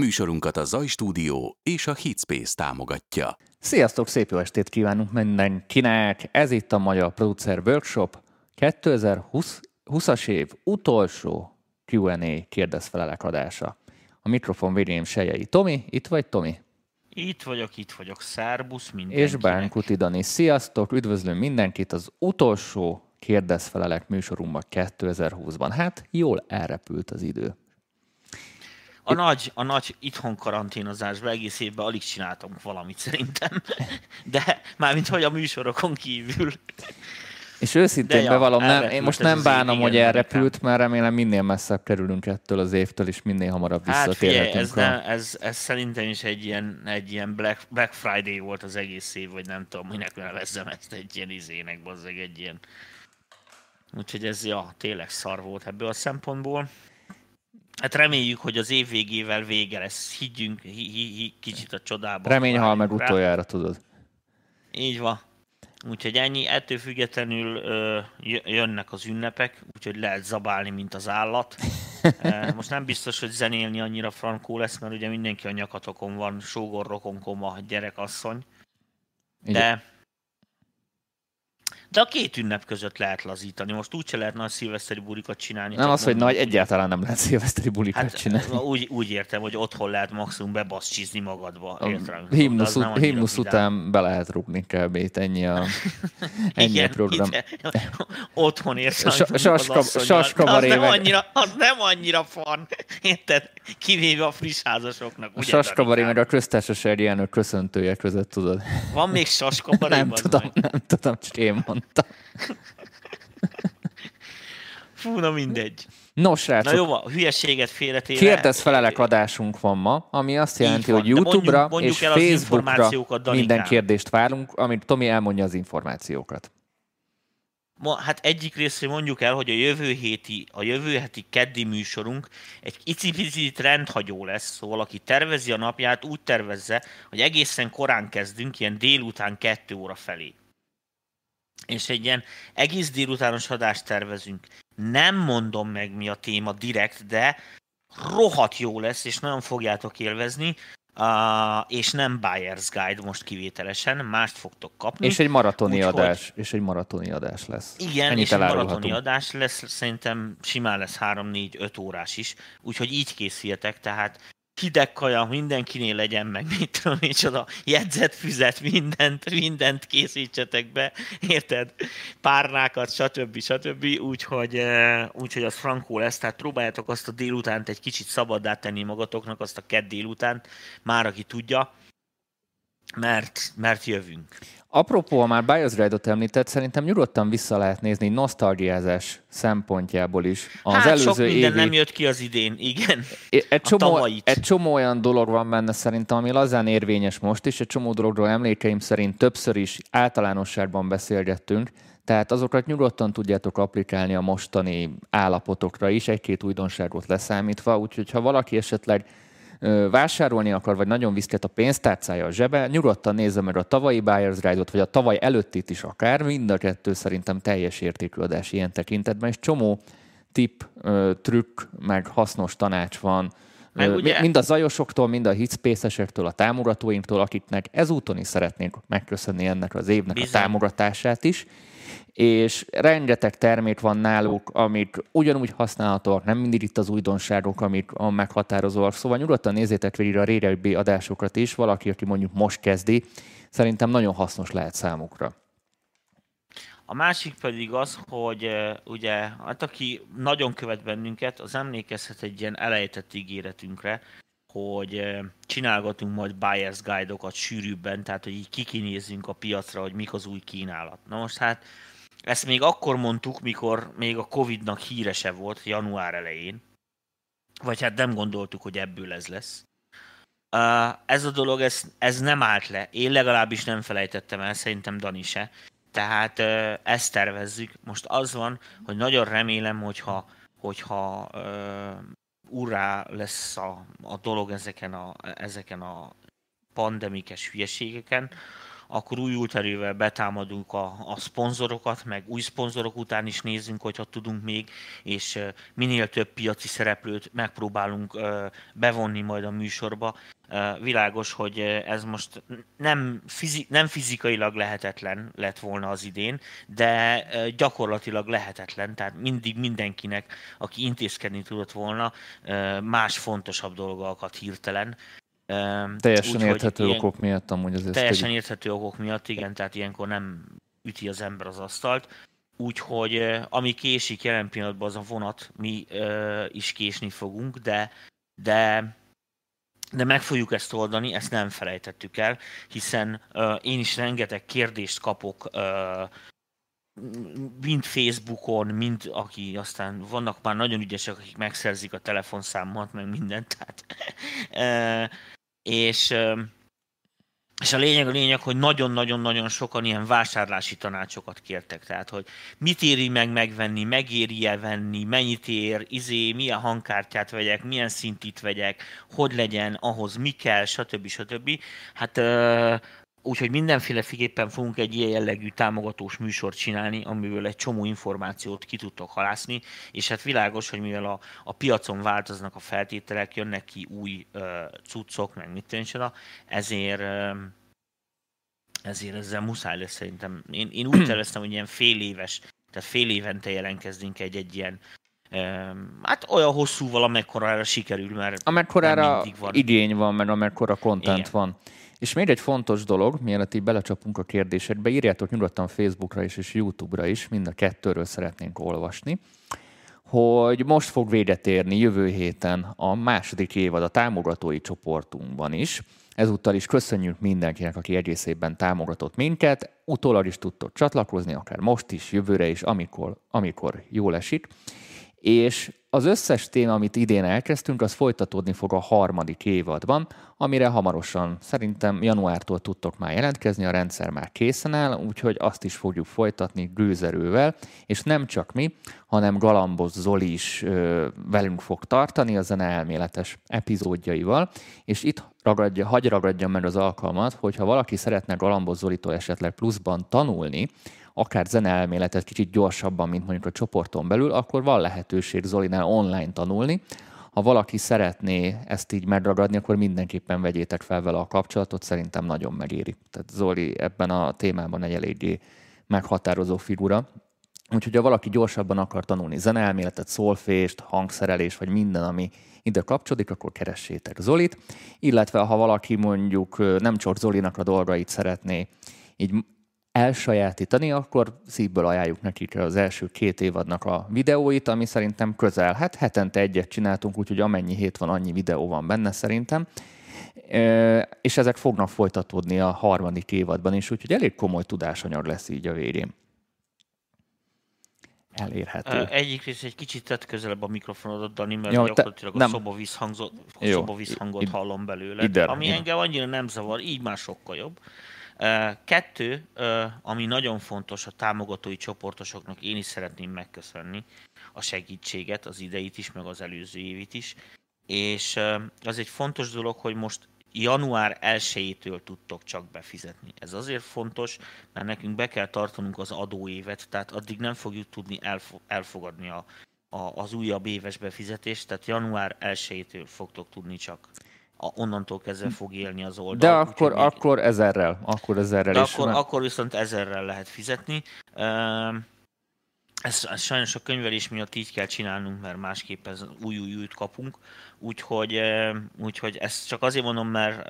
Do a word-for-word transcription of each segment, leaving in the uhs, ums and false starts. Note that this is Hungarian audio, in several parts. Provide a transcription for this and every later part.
Műsorunkat a Zaj Stúdió és a Hitspace támogatja. Sziasztok, szép jó estét kívánunk mindenkinek! Ez itt a Magyar Producer Workshop kétezer-húszas év utolsó kú end á kérdezfelelek adása. A mikrofon végén Sejei Tomi, itt vagy Tomi? Itt vagyok, itt vagyok, szárbusz mindenkinek. És Bánkuti Dani, sziasztok, üdvözlöm mindenkit az utolsó kérdezfelelek műsorunkban kétezer-húszban. Hát jól elrepült az idő. A nagy, a nagy itthon karanténozásban egész évben alig csináltam valamit szerintem, de mármint hogy a műsorokon kívül. És őszintén ja, bevallom, nem, én most nem bánom, hogy elrepült, mert remélem minél messzebb kerülünk ettől az évtől, és minél hamarabb visszatérhetünk. Hát figyelj, ez, ez, ez szerintem is egy ilyen, egy ilyen Black, Black Friday volt az egész év, vagy nem tudom, minek nevezzem ezt egy ilyen izének, bazzeg, egy ilyen. Úgyhogy ez ja, tényleg szar volt ebből a szempontból. Hát reméljük, hogy az év végével vége lesz, higgyünk hi, hi, hi, kicsit a csodába. Remény hal meg utoljára, tudod. Így van. Úgyhogy ennyi, ettől függetlenül ö, jönnek az ünnepek, úgyhogy lehet zabálni, mint az állat. Most nem biztos, hogy zenélni annyira frankó lesz, mert ugye mindenki a nyakatokon van, sógor, rokon, koma, gyerekasszony. De, de a két ünnep között lehet lazítani. Most úgyse lehet nagy szilveszteri bulikat csinálni. Nem az, hogy nagy, egyáltalán nem lehet szilveszteri bulikat hát, csinálni. Úgy, úgy értem, hogy otthon lehet maximum bebasszcsizni magadba. Himnusz után be lehet rúgni kb. Ennyi a, ennyi igen, a program. Ide. Otthon értem. Az nem annyira fan. Érted? Kivéve a friss házasoknak. A saskabaré meg a köztársasági elnök köszöntője között, tudod. Van még saskabaré? Nem tudom, nem tudom, csak én mondtam. Fú, na mindegy. Nos, srácok. Na jó, a hülyeséget félretéve. Kérdezfelelek adásunk van ma, ami azt jelenti, hogy YouTube-ra mondjuk, mondjuk és Facebookra minden kérdést várunk, amit Tomi elmondja az információkat. Ma, hát egyik részről mondjuk el, hogy a jövő héti, a jövő heti keddi műsorunk egy icipicit rendhagyó lesz, szóval aki tervezi a napját, úgy tervezze, hogy egészen korán kezdünk, ilyen délután kettő óra felé. És egy ilyen egész délutános adást tervezünk. Nem mondom meg, mi a téma direkt, de rohadt jó lesz, és nagyon fogjátok élvezni, uh, és nem Buyer's Guide most kivételesen, mást fogtok kapni. És egy maratoni úgyhogy... adás, és egy maratoni adás lesz. Igen, ennyit és egy maratoni adás lesz, szerintem simán lesz három négy öt órás is, úgyhogy így készüljetek, tehát hideg kaja mindenkinél legyen, meg mit tudom én csoda, jegyzet, füzet, mindent, mindent készítsetek be, érted? Párnákat, stb. stb. Úgyhogy, úgyhogy az frankó lesz, tehát próbáljátok azt a délutánt egy kicsit szabaddá tenni magatoknak, azt a kedd délutánt, már aki tudja, mert, mert jövünk. Apropó, ha már Buyer's Guide-ot említett, szerintem nyugodtan vissza lehet nézni nosztalgiázás szempontjából is. Az hát előző sok minden évi... nem jött ki az idén, igen. Egy csomó, egy csomó olyan dolog van benne szerintem, ami lazán érvényes most is, egy csomó dologról emlékeim szerint többször is általánosságban beszélgettünk, tehát azokat nyugodtan tudjátok applikálni a mostani állapotokra is, egy-két újdonságot leszámítva, úgyhogy ha valaki esetleg vásárolni akar, vagy nagyon viszket a pénztárcája a zsebe, nyugodtan nézze meg a tavalyi Buyer's Guide-ot, vagy a tavaly előttit is akár, mind a kettő szerintem teljes értékű adás ilyen tekintetben, és csomó tipp, trükk, meg hasznos tanács van, ugye... mind a zajosoktól, mind a Hitspace-esektől, a támogatóinktól, akiknek ezúton is szeretnénk megköszönni ennek az évnek Bizony. A támogatását is, és rengeteg termék van náluk, amik ugyanúgy használhatóak, nem mindig itt az újdonságok, amik a meghatározóak. Szóval nyugodtan nézzétek végig a régebbi adásokat is, valaki, aki mondjuk most kezdi, szerintem nagyon hasznos lehet számukra. A másik pedig az, hogy ugye, hát aki nagyon követ bennünket, az emlékezhet egy ilyen elejtett ígéretünkre, hogy csinálgatunk majd Buyer's Guide-okat sűrűbben, tehát hogy így kikinézzünk a piacra, hogy mik az új kínálat. Na most hát ezt még akkor mondtuk, mikor még a Covidnak hírese volt január elején, vagy hát nem gondoltuk, hogy ebből ez lesz. Ez a dolog, ez, ez nem állt le. Én legalábbis nem felejtettem el, szerintem Dani se. Tehát ezt tervezzük. Most az van, hogy nagyon remélem, hogyha, hogyha urrá lesz a, a dolog ezeken a, ezeken a pandemikes hülyeségeken, akkor újult erővel betámadunk a, a szponzorokat, meg új szponzorok után is nézzünk, hogyha tudunk még, és minél több piaci szereplőt megpróbálunk bevonni majd a műsorba. Világos, hogy ez most nem, fizi- nem fizikailag lehetetlen lett volna az idén, de gyakorlatilag lehetetlen, tehát mindig mindenkinek, aki intézkedni tudott volna, más fontosabb dolgokat hirtelen. Teljesen úgy, érthető ilyen, okok miatt amúgy azért. Teljesen pedig... érthető okok miatt, igen, tehát ilyenkor nem üti az ember az asztalt. Úgyhogy ami késik jelen pillanatban, az a vonat, mi is késni fogunk, de, de De meg fogjuk ezt oldani, ezt nem felejtettük el, hiszen uh, én is rengeteg kérdést kapok, uh, mind Facebookon, mind aki aztán vannak már nagyon ügyesek, akik megszerzik a telefonszámomat, meg mindent. Tehát, uh, és, uh, és a lényeg a lényeg, hogy nagyon-nagyon-nagyon sokan ilyen vásárlási tanácsokat kértek. Tehát, hogy mit éri meg megvenni, megéri-e venni, mennyit ér, izé, milyen hangkártyát vegyek, milyen szintit vegyek, hogy legyen, ahhoz mi kell, stb. stb. Hát úgyhogy mindenféleképpen fogunk egy ilyen jellegű támogatós műsort csinálni, amiből egy csomó információt ki tudtok halászni, és hát világos, hogy mivel a, a piacon változnak a feltételek, jönnek ki új uh, cuccok, meg mit tűncsoda, ezért, uh, ezért ezzel muszáj lesz szerintem. Én, én úgy terveztem, hogy ilyen fél éves, tehát fél évente jelentkezdünk egy-egy ilyen, hát olyan hosszúval, amekkorára sikerül, mert amekkorára van. Igény van, mert amekkora content van. És még egy fontos dolog, mielőtt így belecsapunk a kérdésekbe, írjátok nyugodtan Facebookra is és YouTube-ra is, mind a kettőről szeretnénk olvasni, hogy most fog véget érni jövő héten a második évad a támogatói csoportunkban is. Ezúttal is köszönjük mindenkinek, aki egész évben támogatott minket, utólag is tudtok csatlakozni, akár most is, jövőre is, amikor, amikor jól esik. És az összes téma, amit idén elkezdtünk, az folytatódni fog a harmadik évadban, amire hamarosan, szerintem januártól tudtok már jelentkezni, a rendszer már készen áll, úgyhogy azt is fogjuk folytatni gőzerővel, és nem csak mi, hanem Galambos Zoli is ö, velünk fog tartani a zeneelméletes epizódjaival, és itt ragadja, hagy ragadjam meg az alkalmat, hogyha valaki szeretne Galambos Zolitól esetleg pluszban tanulni, akár zeneelméletet kicsit gyorsabban, mint mondjuk a csoporton belül, akkor van lehetőség Zolinál online tanulni. Ha valaki szeretné ezt így megragadni, akkor mindenképpen vegyétek fel vele a kapcsolatot, szerintem nagyon megéri. Tehát Zoli ebben a témában egy eléggé meghatározó figura. Úgyhogy ha valaki gyorsabban akar tanulni zeneelméletet, szolfést, hangszerelés, vagy minden, ami ide kapcsolódik, akkor keressétek Zolit. Illetve ha valaki mondjuk nem csak Zolinak a dolgait szeretné így elsajátítani, akkor szívből ajánljuk nekik az első két évadnak a videóit, ami szerintem közel, hát hetente egyet csináltunk, úgyhogy amennyi hét van, annyi videó van benne szerintem, és ezek fognak folytatódni a harmadik évadban is, úgyhogy elég komoly tudásanyag lesz így a végén. Elérhető. Egyrészt egy kicsit tett közelebb a mikrofonodat, Dani, mert jó, gyakorlatilag te, a szobavízhangot szoba hallom belőle, ide, ami ide. Engem annyira nem zavar, így már sokkal jobb. Kettő, ami nagyon fontos a támogatói csoportosoknak, én is szeretném megköszönni a segítséget, az ideit is, meg az előző évit is. És az egy fontos dolog, hogy most január elsejétől tudtok csak befizetni. Ez azért fontos, mert nekünk be kell tartanunk az adóévet, tehát addig nem fogjuk tudni elfogadni a, a, az újabb éves befizetést, tehát január elsejétől fogtok tudni csak. A, onnantól kezdve fog élni az oldal. De akkor, úgy, akkor ezerrel. Akkor ezerrel de is. Akkor, akkor viszont ezerrel lehet fizetni. Ezt, ezt sajnos a könyvelés miatt így kell csinálnunk, mert másképp ez új új újt kapunk. Úgyhogy, úgyhogy ezt csak azért mondom, mert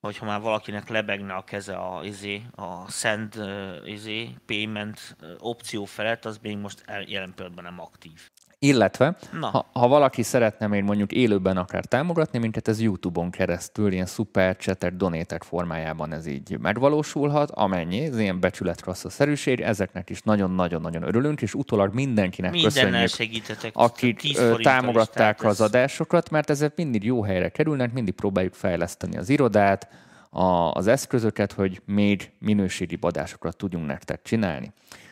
hogyha már valakinek lebegne a keze a, a send payment opció felett, az még most jelen pillanatban nem aktív. Illetve, ha, ha valaki szeretne még mondjuk élőben akár támogatni minket, ez YouTube-on keresztül, ilyen szupercsetek, donétek formájában ez így megvalósulhat, amennyi, ez ilyen becsületkasszaszerűség, ezeknek is nagyon-nagyon-nagyon örülünk, és utólag mindenkinek mindennel köszönjük, akik támogatták az adásokat, mert ezek mindig jó helyre kerülnek, mindig próbáljuk fejleszteni az irodát, a, az eszközöket, hogy még minőségi adásokat tudjunk nektek csinálni.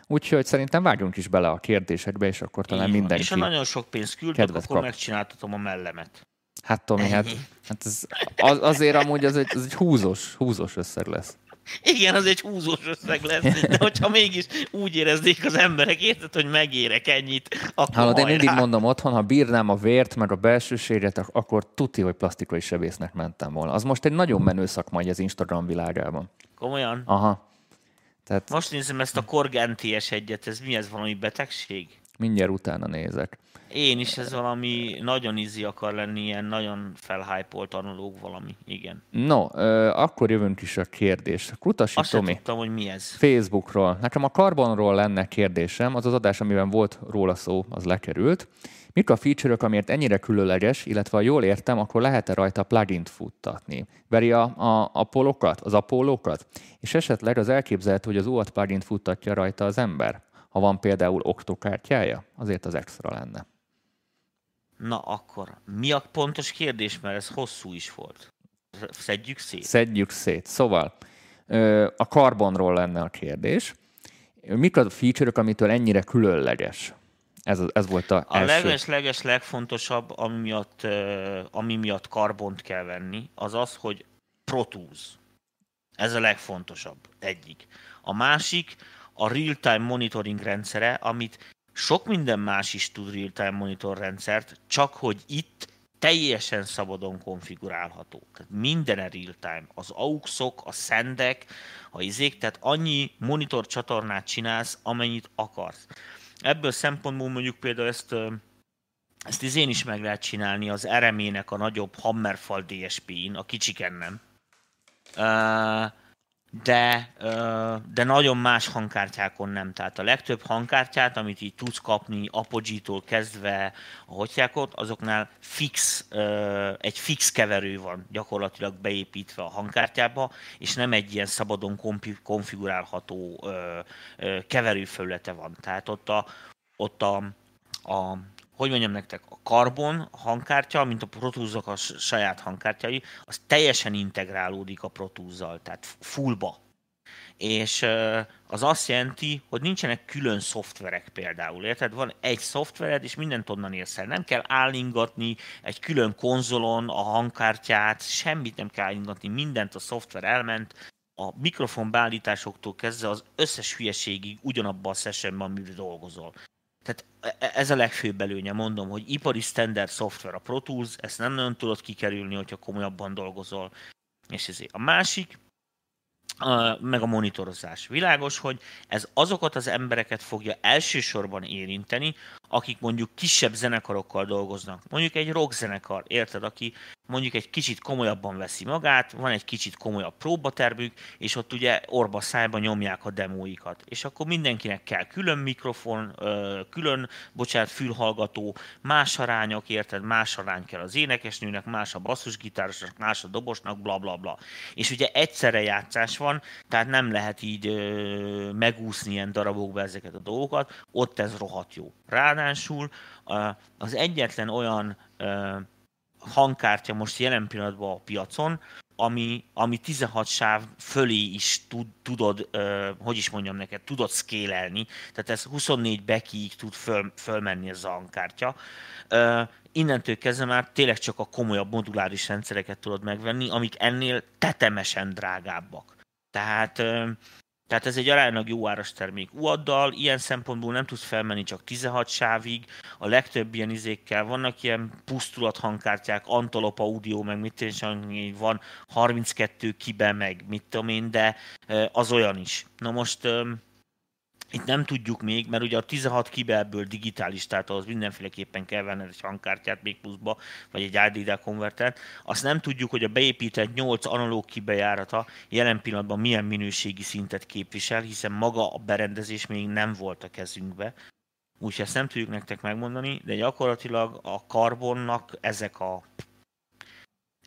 Úgyhogy szerintem vágjunk is bele a kérdésekbe, és akkor talán mindenki. És ha nagyon sok pénzt küldök, akkor kapsz. Megcsináltatom a mellemet. Hát Tomi, hát Hát ez, az, azért amúgy az egy, az egy húzós, húzós összeg lesz. Igen, az egy húzós összeg lesz, de hogyha mégis úgy éreznék az emberek, érted, hogy megérek ennyit, akkor hallod, én mindig mondom otthon, ha bírnám a vért, meg a belső sérjet, akkor tuti, hogy plastikai sebésznek mentem volna. Az most egy nagyon menő szakma az Instagram világában. Komolyan? Aha. Tehát... Most nézem ezt a Korg en té es egyet, ez mi ez, valami betegség? Mindjárt utána nézek. Én is, ez valami nagyon easy akar lenni, ilyen nagyon felhypolt analóg valami, igen. No, ö, akkor jövünk is a kérdés. Kutasi Azt Tomi. Azt tudtam, hogy mi ez. Facebookról. Nekem a Carbonról lenne kérdésem, az az adás, amiben volt róla szó, az lekerült. Mik a feature-ök, amiért ennyire különleges, illetve ha jól értem, akkor lehet-e rajta plugin-t futtatni? Veri a, a, a polokat, az apolókat? És esetleg az elképzelhető, hogy az u á té plugin-t futtatja rajta az ember? Ha van például oktokártyája, azért az extra lenne. Na akkor, mi a pontos kérdés, mert ez hosszú is volt. Szedjük szét. Szedjük szét. Szóval a Carbonról lenne a kérdés. Mik a feature-ök, amitől ennyire különleges? Ez, ez volt a A leges-leges legfontosabb, ami miatt, ami miatt Carbont kell venni, az az, hogy Pro Tools. Ez a legfontosabb, egyik. A másik a real-time monitoring rendszere, amit sok minden más is tud real-time monitor rendszert, csak hogy itt teljesen szabadon konfigurálható. Tehát minden real-time, az auxok, a sendek, a izék, tehát annyi monitor csatornát csinálsz, amennyit akarsz. Ebből szempontból mondjuk például ezt, ezt izén is meg lehet csinálni az er em é-nek a nagyobb Hammerfall dé es pé-n, a kicsiken nem. Uh, De, de nagyon más hangkártyákon nem. Tehát a legtöbb hangkártyát, amit így tudsz kapni Apogee-tól kezdve a hotyákot, azoknál fix, egy fix keverő van gyakorlatilag beépítve a hangkártyába, és nem egy ilyen szabadon konfigurálható keverőfelülete van. Tehát ott a, ott a, a hogy mondjam nektek, a Carbon hangkártya, mint a Pro Tools-ok a saját hangkártyai, az teljesen integrálódik a Pro Tools-zal, tehát fullba. És az azt jelenti, hogy nincsenek külön szoftverek például, érted? Van egy szoftvered, és mindent onnan érsz el. Nem kell állingatni egy külön konzolon a hangkártyát, semmit nem kell állingatni, mindent a szoftver elment, a mikrofon beállításoktól kezdve az összes hülyeségig ugyanabban a sessionben, amiben dolgozol. Tehát ez a legfőbb előnye, mondom, hogy ipari standard szoftver a Pro Tools, ezt nem nagyon tudod kikerülni, hogyha komolyabban dolgozol. És ezért a másik, meg a monitorozás. Világos, hogy ez azokat az embereket fogja elsősorban érinteni, akik mondjuk kisebb zenekarokkal dolgoznak. Mondjuk egy rockzenekar, érted, aki mondjuk egy kicsit komolyabban veszi magát, van egy kicsit komolyabb próbatermük, és ott ugye orba szájba nyomják a demóikat. És akkor mindenkinek kell külön mikrofon, külön, bocsánat, fülhallgató, más arányok, érted, más arány kell az énekesnőnek, más a basszusgitárosnak, más a dobosnak, bla bla bla. És ugye egyszerre játszás van, tehát nem lehet így ö, megúszni ilyen darabokba ezeket a dolgokat, ott ez rohadt jó. Ráadásul az egyetlen olyan ö, hangkártya most jelen pillanatban a piacon, ami, ami tizenhat sáv fölé is tud, tudod, ö, hogy is mondjam neked, tudod szkélelni, tehát ez huszonnégy bekiig tud föl, fölmenni ez a hangkártya. Ö, innentől kezdve már tényleg csak a komolyabb moduláris rendszereket tudod megvenni, amik ennél tetemesen drágábbak. Tehát... Ö, Tehát ez egy aránylag jó áras termék. u á té-dal ilyen szempontból nem tudsz felmenni csak tizenhat sávig, a legtöbb ilyen izékkel vannak ilyen pusztulat hangkártyák, Antelope Audio, meg mit tudom én, van harminckettő kibe, meg mit tudom én, de az olyan is. Na most itt nem tudjuk még, mert ugye a tizenhat kibe ebből digitális, tehát ahhoz mindenféleképpen kell venned egy hangkártyát még pluszba, vagy egy á dé dé konvertert. Azt nem tudjuk, hogy a beépített nyolc analóg kibejárata jelen pillanatban milyen minőségi szintet képvisel, hiszen maga a berendezés még nem volt a kezünkbe. Úgyhogy ezt nem tudjuk nektek megmondani, de gyakorlatilag a Carbonnak ezek a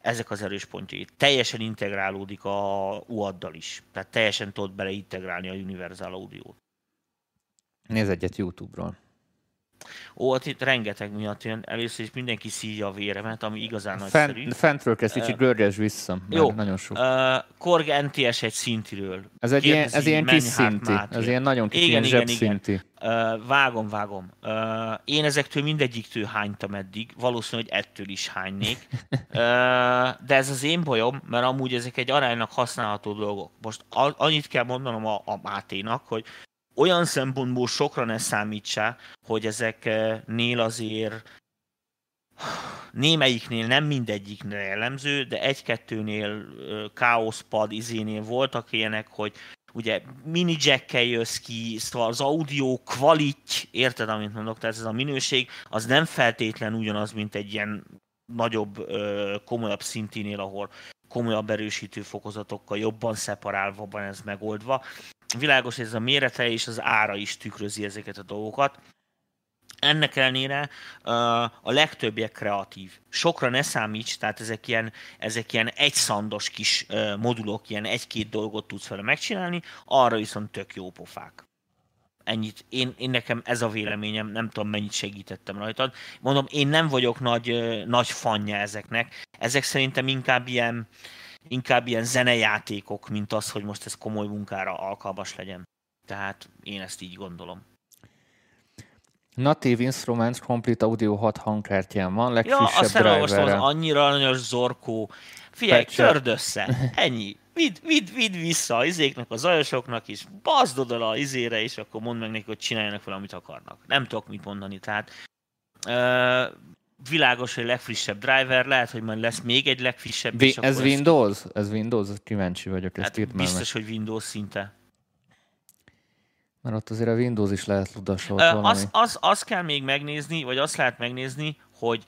Ezek az erős pontjai. Teljesen integrálódik a u á té-dal is. Tehát teljesen tudod beleintegrálni a Universal Audio-t. Nézz egyet YouTube-ról. Ó, hát itt rengeteg miatt jön. Először is mindenki szívja a véremet, ami igazán nagyszerű. Fent, fentről kezd kicsit görges vissza, jó, nagyon sok. Uh, Korg en té es egy szintiről. Ez egy ilyen, ez ilyen kis szinti, ez ilyen nagyon kicsi, igen, igen, szinti. Igen. Uh, vágom, vágom. Uh, én ezektől mindegyiktől hánytam eddig, valószínűleg ettől is hánynék. uh, de ez az én bajom, mert amúgy ezek egy aránylag használható dolgok. Most annyit kell mondanom a, a Máténak, hogy olyan szempontból sokra ne számítsá, hogy ezeknél azért némelyiknél, nem mindegyiknél jellemző, de egy-kettőnél, káoszpad izénél voltak ilyenek, hogy ugye mini jackkel jössz ki, az audio quality, érted, amit mondok, tehát ez a minőség, az nem feltétlen ugyanaz, mint egy ilyen nagyobb, komolyabb szintinél, ahol komolyabb erősítő fokozatokkal jobban szeparálva van ez megoldva. Világos, hogy ez a mérete és az ára is tükrözi ezeket a dolgokat. Ennek ellenére a legtöbbje kreatív. Sokra ne számíts, tehát ezek ilyen, ezek ilyen egyszandos kis modulok, ilyen egy-két dolgot tudsz vele megcsinálni, arra viszont tök jó pofák. Ennyit. Én, én nekem ez a véleményem, nem tudom, mennyit segítettem rajtad. Mondom, én nem vagyok nagy, nagy fanja ezeknek. Ezek szerintem inkább ilyen, inkább ilyen zenejátékok, mint az, hogy most ez komoly munkára alkalmas legyen. Tehát én ezt így gondolom. Native Instruments Complete Audio hat hangkártyán van, legfrissebb driverrel. Ja, azt elolvastam, az annyira nagyon zorkó. Figyelj, törd össze, ennyi. Vidd, vidd, vidd vissza az izéknek, a zajosoknak is, bazd oda a izére, és akkor mondd meg nekik, hogy csináljanak fel, amit akarnak. Nem tudok mit mondani, tehát... Uh, világos, hogy legfrissebb driver, lehet, hogy majd lesz még egy legfrissebb. Vi- ez ezt... Windows? Ez Windows? Kíváncsi vagyok, ezt hát írt már biztos, meg. Hogy Windows szinte. Mert ott azért a Windows is lehet ludasolt valami. Azt az, az kell még megnézni, vagy azt lehet megnézni, hogy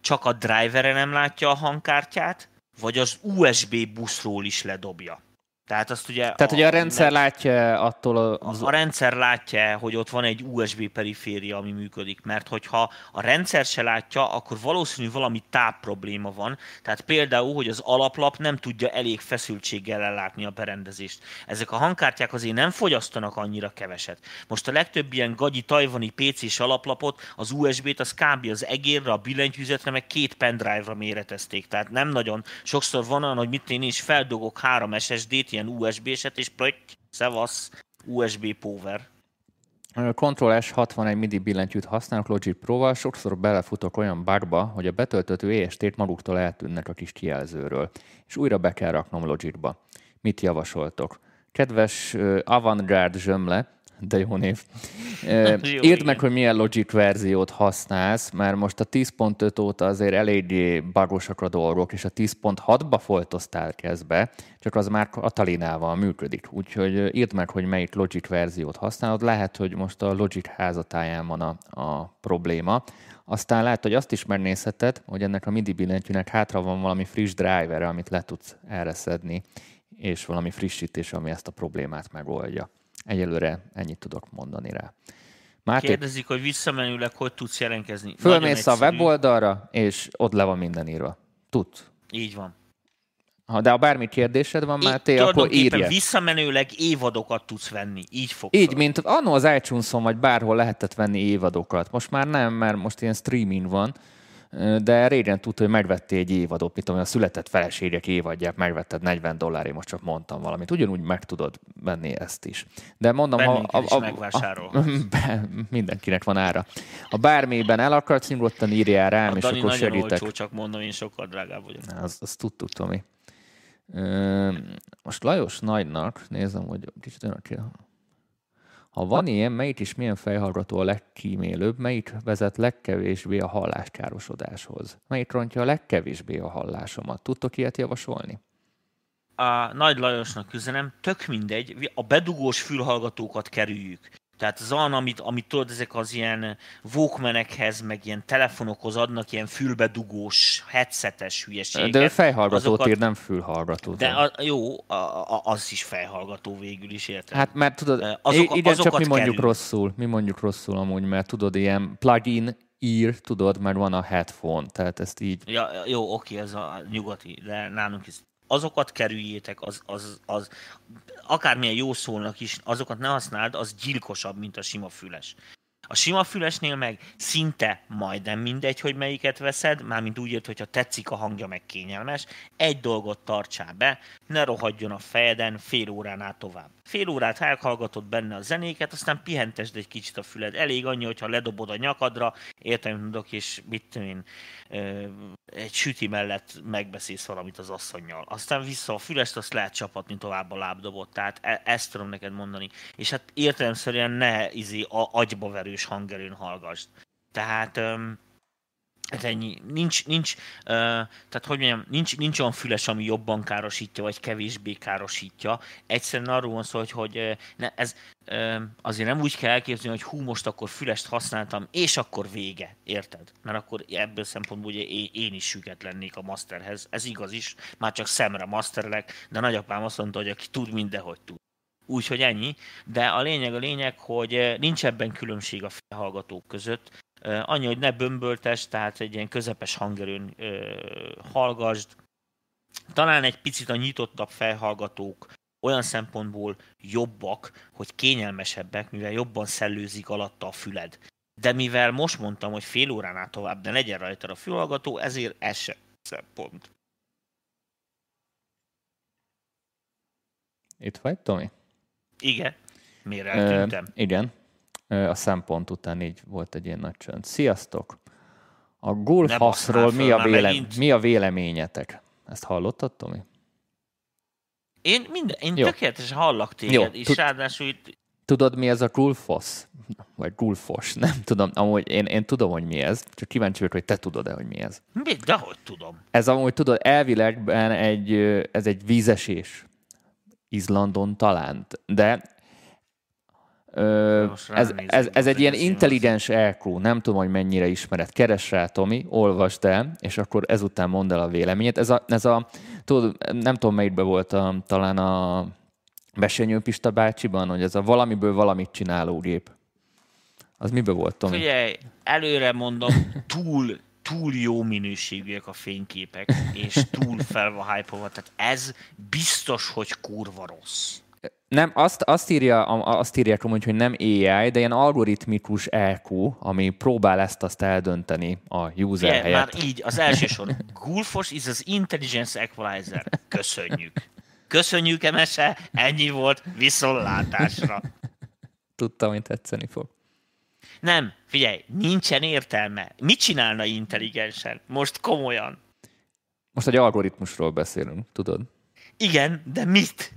csak a drivere nem látja a hangkártyát, vagy az u es bé buszról is ledobja. Tehát azt ugye... Tehát, a, hogy a rendszer nem, látja attól az... A, a rendszer látja, hogy ott van egy u es bé periféria, ami működik, mert hogyha a rendszer se látja, akkor valószínű valami tápprobléma van. Tehát például, hogy az alaplap nem tudja elég feszültséggel ellátni a berendezést. Ezek a hangkártyák azért nem fogyasztanak annyira keveset. Most a legtöbb ilyen gagyi tajvani pé cés alaplapot, az u es bét, az kb. Az egérre, a billentyűzetre, meg két pendrive-ra méretezték. Tehát nem nagyon. Sokszor van olyan, hogy mit én is feldogok három es es dét, ilyen u es bé-set, és plötty, szevasz, u es bé power. Control es hatvanegy midi billentyűt használok Logic Pro-val, sokszor belefutok olyan bugba, hogy a betöltött e es té-t maguktól eltűnnek a kis kijelzőről, és újra be kell raknom Logicba. Mit javasoltok? Kedves uh, avantgárd zsömle, de jó név. Írd meg, hogy milyen Logic verziót használsz, mert most a tíz pont öt óta azért eléggé bagosak a dolgok, és a tíz pont hatba foltoztál kezdbe, csak az már Catalinával működik. Úgyhogy írd meg, hogy melyik Logic verziót használod. Lehet, hogy most a Logic házatáján van a, a probléma. Aztán lehet, hogy azt is megnézheted, hogy ennek a midi billentyűnek hátra van valami friss driver, amit le tudsz erre szedni, és valami frissítés, ami ezt a problémát megoldja. Egyelőre ennyit tudok mondani rá. Máté, kérdezik, hogy visszamenőleg hogy tudsz jelentkezni. Fölmész a weboldalra, és ott le van minden írva. Tudsz. Így van. Ha, de ha bármi kérdésed van, Máté, akkor írja. Visszamenőleg évadokat tudsz venni. Így fog. Így, fel. Mint anno az iTunes-on, vagy bárhol lehetett venni évadokat. Most már nem, mert most ilyen streaming van, de régen tudta, hogy megvettél egy évadot, mit tudom, a született feleségek évadját megvetted negyven dollárért, most csak mondtam valamit. Ugyanúgy meg tudod venni ezt is. De mondom, ha a, a, a, a, mindenkinek van ára. Ha bármiben el akarsz, nyugodtan írjál rám, a és Dani akkor segítek. Dani nagyon olcsó, csak mondom, én sokkal drágább vagyok. Azt az tudtuk, Tomi. Most Lajos Nagynak, nézem, hogy kicsit olyan ki. Ha van ilyen, melyik is milyen fejhallgató a legkímélőbb, melyik vezet legkevésbé a halláskárosodáshoz? Melyik rontja a legkevésbé a hallásomat? Tudtok ilyet javasolni? A Nagy Lajosnak üzenem, tök mindegy, a bedugós fülhallgatókat kerüljük. Tehát az olyan, amit, amit tudod, ezek az ilyen Walkmanekhez, meg ilyen telefonokhoz adnak ilyen fülbedugós, headsetes hülyeséget. De fejhallgatót azokat... ír, nem fülhallgatót. De a, jó, a, a, az is fejhallgató végül is, érted? Hát mert tudod, azok, igen, csak mi mondjuk kerül. rosszul, mi mondjuk rosszul amúgy, mert tudod, ilyen plug-in ír, tudod, mert van a headphone, tehát ezt így... Ja, jó, oké, ez a nyugati, de nálunk is... Azokat kerüljétek, az, az, az, akármilyen jó szólnak is, azokat ne használd, az gyilkosabb, mint a sima füles. A sima fülesnél meg szinte majdnem mindegy, hogy melyiket veszed, mármint úgy ért, hogyha tetszik a hangja, meg kényelmes, egy dolgot tartsál be, ne rohadjon a fejeden fél órán át tovább. Fél órát elhallgatod benne a zenéket, aztán pihentesd egy kicsit a füled. Elég annyi, hogyha ledobod a nyakadra, értem, tudok, és mit tudom én, egy süti mellett megbeszélsz valamit az asszonnyal. Aztán vissza a fülest, azt lehet csapatni tovább a lábdobot. Tehát e- ezt tudom neked mondani. És hát értelemszerűen ne izé a agybaverős hangerőn hallgass. Tehát... Öm, ez ennyi. Nincs, nincs, uh, tehát hogy mondjam, nincs, nincs olyan füles, ami jobban károsítja, vagy kevésbé károsítja. Egyszerűen arról van szó, hogy, hogy ne, ez uh, azért nem úgy kell elképzelni, hogy hú, most akkor fülest használtam, és akkor vége, érted? Mert akkor ebből szempontból ugye én is süket lennék a masterhez. Ez igaz is, már csak szemre masterlek, de nagyapám azt mondta, hogy aki tud, mindenhogy tud. Úgyhogy ennyi, de a lényeg a lényeg, hogy nincs ebben különbség a fülhallgatók között. Annyi, hogy ne bömböltes, tehát egy ilyen közepes hangerőn hallgasd. Talán egy picit a nyitottabb felhallgatók olyan szempontból jobbak, hogy kényelmesebbek, mivel jobban szellőzik alatta a füled. De mivel most mondtam, hogy fél órán át tovább ne legyen rajta a fülhallgató, ezért ez sem szempont. Itt vagy, Tomi? Igen. Miért eltűntem? Ö, igen. A szempont után így volt egy ilyen nagy csönd. Sziasztok! A Gulfossról mi, vélem- mi a véleményetek? Ezt hallottad, Tomi? Én, minden, én tökéletesen hallak téged, Jó. és Tud- ráadásul itt... Tudod, mi ez a Gulfoss? Vagy Gulfoss, nem tudom. Amúgy én, én tudom, hogy mi ez, csak kíváncsi vagyok, hogy te tudod-e, hogy mi ez. Mit? Dehogy tudom. Ez amúgy, tudod, elvilegben egy, ez egy vízesés. Izlandon talán, de... Ö, ez, ez, ez egy ilyen intelligens é kú, nem tudom, hogy mennyire ismered. Keres rá, Tomi, olvasd el, és akkor ezután mondd el a véleményed. Ez a, ez a tudod, nem tudom, melyikben volt a, talán a Besenyő Pista bácsiban, hogy ez a valamiből valamit csináló gép. Az miben volt, Tomi? Figyelj, előre mondom, túl, túl jó minőségűek a fényképek, és túl fel van hype-olva, tehát ez biztos, hogy kurva rossz. Nem, azt, azt, írja, azt írják amúgy, hogy nem á i, de ilyen algoritmikus é kú, ami próbál ezt-azt eldönteni a user yeah, helyett. Már így, az első sor. Gulfoss is az Intelligence Equalizer. Köszönjük. Köszönjük, Emese, ennyi volt, viszontlátásra. Tudtam, hogy tetszeni fog. Nem, figyelj, nincsen értelme. Mit csinálna intelligensen? Most komolyan. Most egy algoritmusról beszélünk, tudod? Igen, de mit?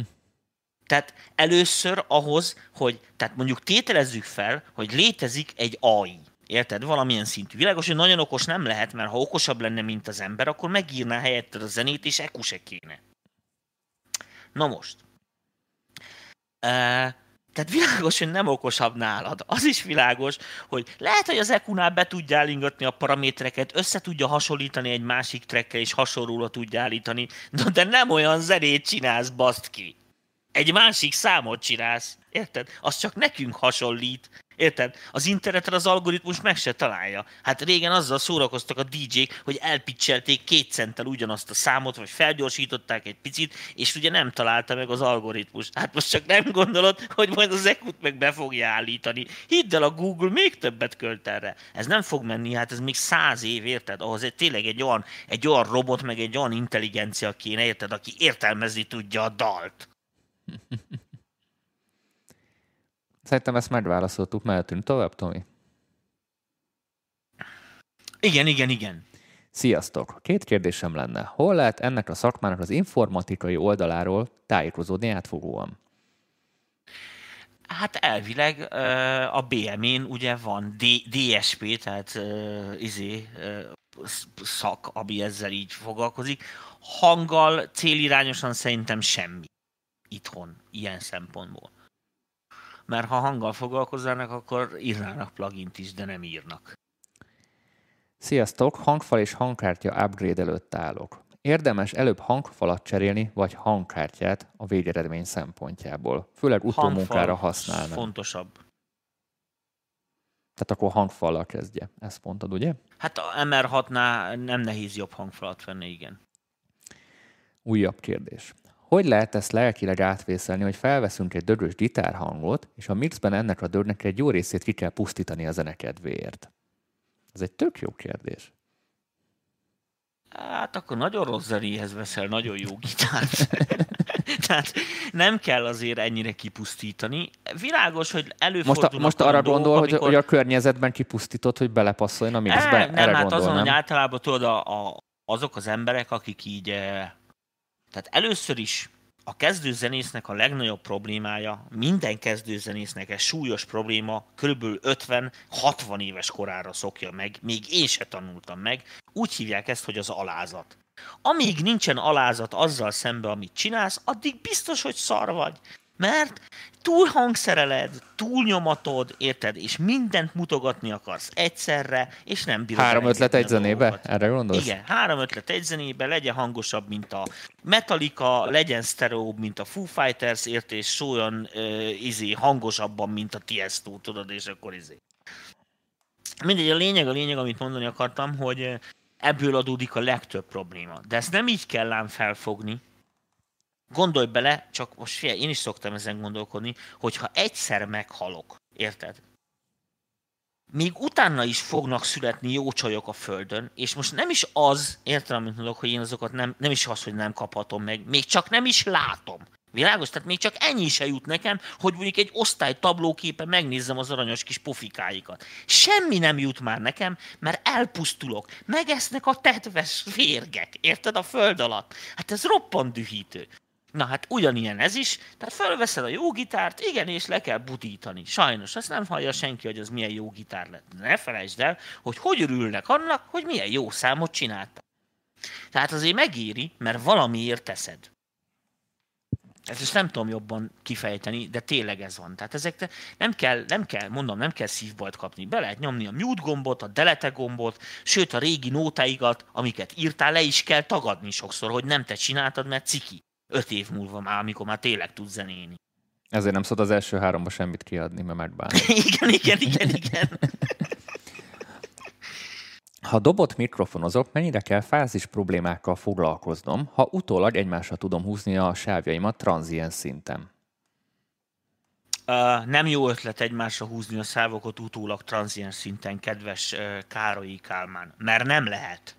Tehát először ahhoz, hogy tehát mondjuk tételezzük fel, hogy létezik egy á i. Érted? Valamilyen szintű. Világos, hogy nagyon okos nem lehet, mert ha okosabb lenne, mint az ember, akkor megírná helyetted a zenét, és é kú se kéne. Na most. Uh, tehát világos, hogy nem okosabb nálad. Az is világos, hogy lehet, hogy az é kú-nál be tudja állingatni a paramétereket, össze tudja hasonlítani egy másik trackkel, és hasonlóra tudja állítani, de nem olyan zenét csinálsz, baszd ki. Egy másik számot csinálsz, érted? Az csak nekünk hasonlít, érted? Az interneten az algoritmus meg se találja. Hát régen azzal szórakoztak a dé jék, hogy elpicselték két centtel ugyanazt a számot, vagy felgyorsították egy picit, és ugye nem találta meg az algoritmus. Hát most csak nem gondolod, hogy majd az é kút meg be fogja állítani. Hidd el, a Google még többet költ erre. Ez nem fog menni, hát ez még száz év, érted? Ahhoz egy, tényleg egy olyan, egy olyan robot, meg egy olyan intelligencia kéne, érted? Aki értelmezni tudja a dalt. Szerintem ezt megválaszoltuk, mehetünk tovább, Tomi? Igen, igen, igen. Sziasztok! Két kérdésem lenne. Hol lehet ennek a szakmának az informatikai oldaláról tájékozódni átfogóan? Hát elvileg a bé em én ugye van dé es pé, tehát izé, szak, ami ezzel így foglalkozik. Hanggal célirányosan szerintem semmi. Itthon, ilyen szempontból. Mert ha hanggal foglalkozzanak, akkor írnának plugint is, de nem írnak. Sziasztok! Hangfal és hangkártya upgrade előtt állok. Érdemes előbb hangfalat cserélni, vagy hangkártyát a végeredmény szempontjából. Főleg utómunkára használnak. Hangfal fontosabb. Tehát akkor hangfallal kezdje. Ezt mondtad, ugye? Hát a em er hatnál nem nehéz jobb hangfalat venni, igen. Újabb kérdés. Hogy lehet ezt lelkileg átvészelni, hogy felveszünk egy dörgös gitárhangot, és a mixben ennek a dörgnek egy jó részét ki kell pusztítani a zenekedvéért? Ez egy tök jó kérdés. Hát akkor nagyon rossz zenéhez veszel nagyon jó gitárt. Tehát nem kell azért ennyire kipusztítani. Világos, hogy előfordulnak. Most, most arra gondol, dolgok, hogy, amikor... hogy a környezetben kipusztított, hogy belepasszoljon a mixbe? Nem, erre hát gondol, azon, nem? Hogy általában tudod, a, a, azok az emberek, akik így... E... Tehát először is a kezdőzenésznek a legnagyobb problémája, minden kezdőzenésznek egy súlyos probléma, körülbelül ötven-hatvan éves korára szokja meg, még én se tanultam meg, úgy hívják ezt, hogy az alázat. Amíg nincsen alázat azzal szemben, amit csinálsz, addig biztos, hogy szar vagy, mert túl hangszereled, túl nyomatod, érted, és mindent mutogatni akarsz egyszerre, és nem bírod. Három ötlet egy zenébe? Erre gondolsz? Igen, három ötlet egy zenébe, legyen hangosabb, mint a Metallica, legyen sztereóbb, mint a Foo Fighters, érted, és olyan ö, izé, hangosabban, mint a Tiesto, tudod, és akkor izé. Mindegy, a lényeg, a lényeg, amit mondani akartam, hogy ebből adódik a legtöbb probléma. De ezt nem így kell ám felfogni. Gondolj bele, csak most figyelj, én is szoktam ezen gondolkodni, hogyha egyszer meghalok, érted? Még utána is fognak születni jó csajok a földön, és most nem is az, érted, amit mondok, hogy én azokat nem, nem is az, hogy nem kaphatom meg, még csak nem is látom. Világos? Tehát még csak ennyi se jut nekem, hogy mondjuk egy osztálytablóképen megnézzem az aranyos kis pofikáikat. Semmi nem jut már nekem, mert elpusztulok. Megesznek a tetves férgek, érted, a föld alatt. Hát ez roppant dühítő. Na hát ugyanilyen ez is, tehát felveszed a jó gitárt, igen, és le kell budítani. Sajnos, azt nem hallja senki, hogy az milyen jó gitár lett. Ne felejtsd el, hogy hogy örülnek annak, hogy milyen jó számot csináltak. Tehát azért megéri, mert valamiért teszed. Ezt nem tudom jobban kifejteni, de tényleg ez van. Tehát ezek nem kell, nem kell, mondom, nem kell szívbajt kapni. Be lehet nyomni a mute gombot, a delete gombot, sőt a régi nótáikat, amiket írtál, le is kell tagadni sokszor, hogy nem te csináltad, mert ciki. Öt év múlva már, amikor már tényleg tud zenéni. Ezért nem szólt az első háromba semmit kiadni, mert megbánod. igen, igen, igen, igen. Ha dobott mikrofonozok, mennyire kell fázis problémákkal foglalkoznom, ha utólag egymásra tudom húzni a sávjaimat transzient szinten? Uh, nem jó ötlet egymásra húzni a szávokat utólag transzient szinten, kedves uh, Károlyi Kálmán, mert nem lehet.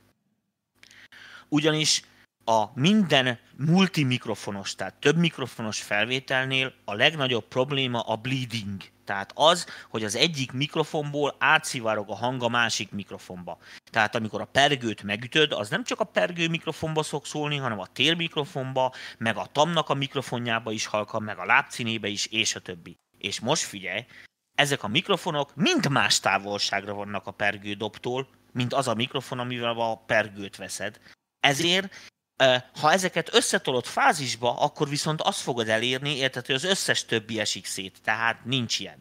Ugyanis a minden multimikrofonos, tehát több mikrofonos felvételnél a legnagyobb probléma a bleeding. Tehát az, hogy az egyik mikrofonból átszivárog a hang a másik mikrofonba. Tehát amikor a pergőt megütöd, az nem csak a pergő mikrofonba szok szólni, hanem a térmikrofonba, meg a tamnak a mikrofonjába is halkan, meg a lábszínébe is, és a többi. És most figyelj, ezek a mikrofonok mind más távolságra vannak a pergődobtól, mint az a mikrofon, amivel a pergőt veszed. Ezért ha ezeket összetolod fázisba, akkor viszont azt fogod elérni, érted, hogy az összes többi esik szét, tehát nincs ilyen.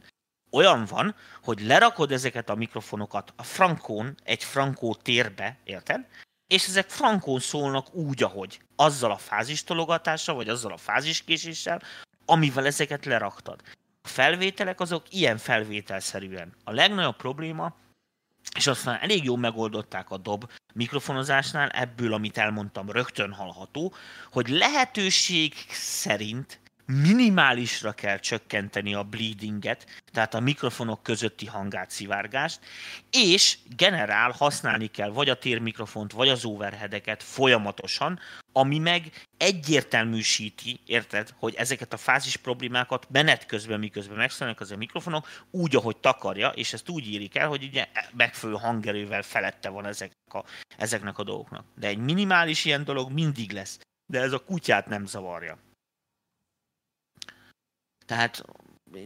Olyan van, hogy lerakod ezeket a mikrofonokat a frankón, egy frankó térbe, érted, és ezek frankón szólnak úgy, ahogy azzal a fázistologatással, vagy azzal a fáziskéséssel, amivel ezeket leraktad. A felvételek azok ilyen felvételszerűen. A legnagyobb probléma, és aztán elég jól megoldották a dob mikrofonozásnál, ebből, amit elmondtam, rögtön hallható, hogy lehetőség szerint minimálisra kell csökkenteni a bleedinget, tehát a mikrofonok közötti hangátszivárgást, és generál használni kell vagy a térmikrofont, vagy az overheadeket folyamatosan, ami meg egyértelműsíti, érted, hogy ezeket a fázis problémákat menet közben, miközben megszólnak az a mikrofonok, úgy, ahogy takarja, és ezt úgy írik el, hogy ugye megfelelő hangerővel felette van ezek a, ezeknek a dolgoknak. De egy minimális ilyen dolog mindig lesz, de ez a kutyát nem zavarja. Tehát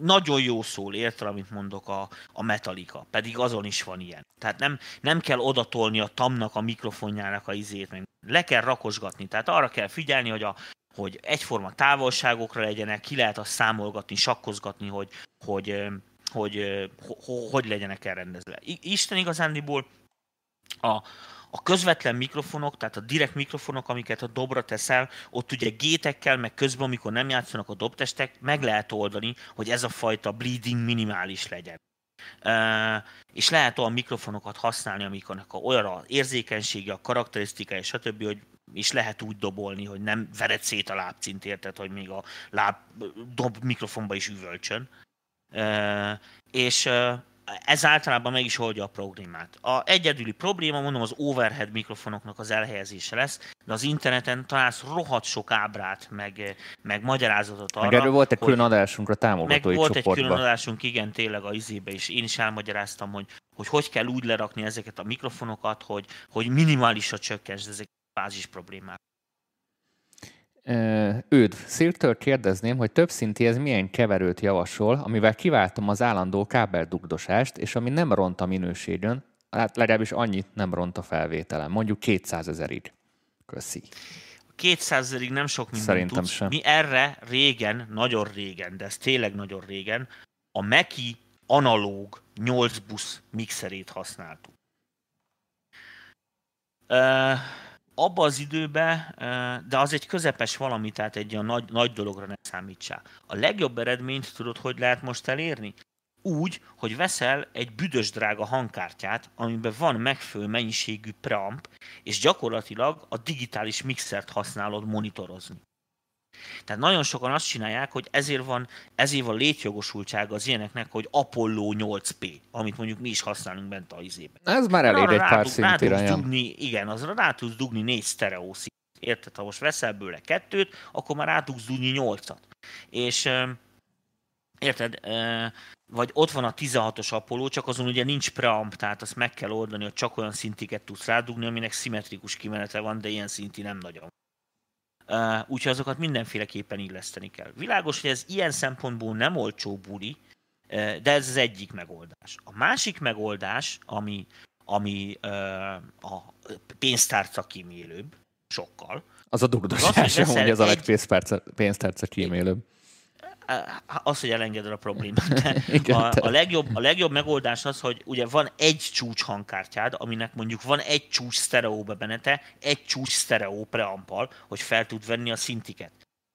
nagyon jó szól, érted, amit mondok, a, a Metallica, pedig azon is van ilyen. Tehát nem, nem kell odatolni a tamnak, a mikrofonjának a izét, meg le kell rakosgatni. Tehát arra kell figyelni, hogy, a, hogy egyforma távolságokra legyenek, ki lehet azt számolgatni, sakkozgatni, hogy hogy, hogy, hogy, hogy, hogy legyenek elrendezve. Isten igazándiból a... A közvetlen mikrofonok, tehát a direkt mikrofonok, amiket a dobra teszel, ott ugye gétekkel, meg közben, amikor nem játszanak a dobtestek, meg lehet oldani, hogy ez a fajta bleeding minimális legyen. Uh, és lehet olyan mikrofonokat használni, amiknek olyan az érzékenysége, a karakterisztikája, stb., hogy és lehet úgy dobolni, hogy nem vered szét a lábcint, érted, hogy még a láb dob mikrofonba is üvölcsön. E, és ez általában meg is oldja a problémát. A egyedüli probléma, mondom, az overhead mikrofonoknak az elhelyezése lesz, de az interneten találsz rohadt sok ábrát, meg, meg magyarázatot arra. Meg erről volt egy külön adásunk a támogatói csoportban. Meg volt csoportba. Egy külön adásunk, igen, tényleg a izébe is. Én is elmagyaráztam, hogy, hogy hogy kell úgy lerakni ezeket a mikrofonokat, hogy, hogy minimálisra csökkensd ezeket a bázis problémák. Őd, Sziltől kérdezném, hogy többszinti ez milyen keverőt javasol, amivel kiváltom az állandó kábeldugdosást, és ami nem ront a minőségön, hát legalábbis annyit nem ront a felvételen, mondjuk kétszázezerig. Köszi. kétszázezerig nem sok mindent szerintem tudsz. Sem. Mi erre régen, nagyon régen, de ez tényleg nagyon régen, a Meki analóg nyolc busz mixerét használtuk. Uh... Abba az időben, de az egy közepes valami, tehát egy ilyen nagy, nagy dologra ne számítsál. A legjobb eredményt tudod, hogy lehet most elérni? Úgy, hogy veszel egy büdös drága hangkártyát, amiben van megfelelő mennyiségű preamp, és gyakorlatilag a digitális mixert használod monitorozni. Tehát nagyon sokan azt csinálják, hogy ezért van, ezért van létjogosultsága az ilyeneknek, hogy Apollo nyolc pé, amit mondjuk mi is használunk bent a izében. Ez már elég egy pár szintire. Igen, azra rá tudsz dugni négy sztereó szint. Érted, ha most veszel bőle kettőt, akkor már rá tudsz dugni nyolcat. És érted, vagy ott van a tizenhatos Apollo, csak azon ugye nincs preamp, tehát azt meg kell oldani, hogy csak olyan szintiket tudsz rádugni, aminek szimmetrikus kimenete van, de ilyen szinti nem nagyon. Uh, úgyhogy azokat mindenféleképpen illeszteni kell. Világos, hogy ez ilyen szempontból nem olcsó buli, de ez az egyik megoldás. A másik megoldás, ami, ami uh, a pénztárca kímélőbb, sokkal. Az a dugdosás, hogy az a legpénztárca kímélőbb. Az, hogy elengeded a problémát. A, a, legjobb, a legjobb megoldás az, hogy ugye van egy csúcs hangkártyád, aminek mondjuk van egy csúcs sztereó bebenete, egy csúcs sztereó preampal, hogy fel tud venni a szintiket.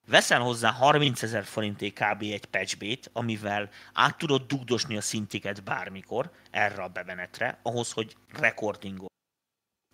Veszel hozzá harmincezer forinté kb. Egy patchbét, amivel át tudod dugdosni a szintiket bármikor erre a bebenetre, ahhoz, hogy recordingol.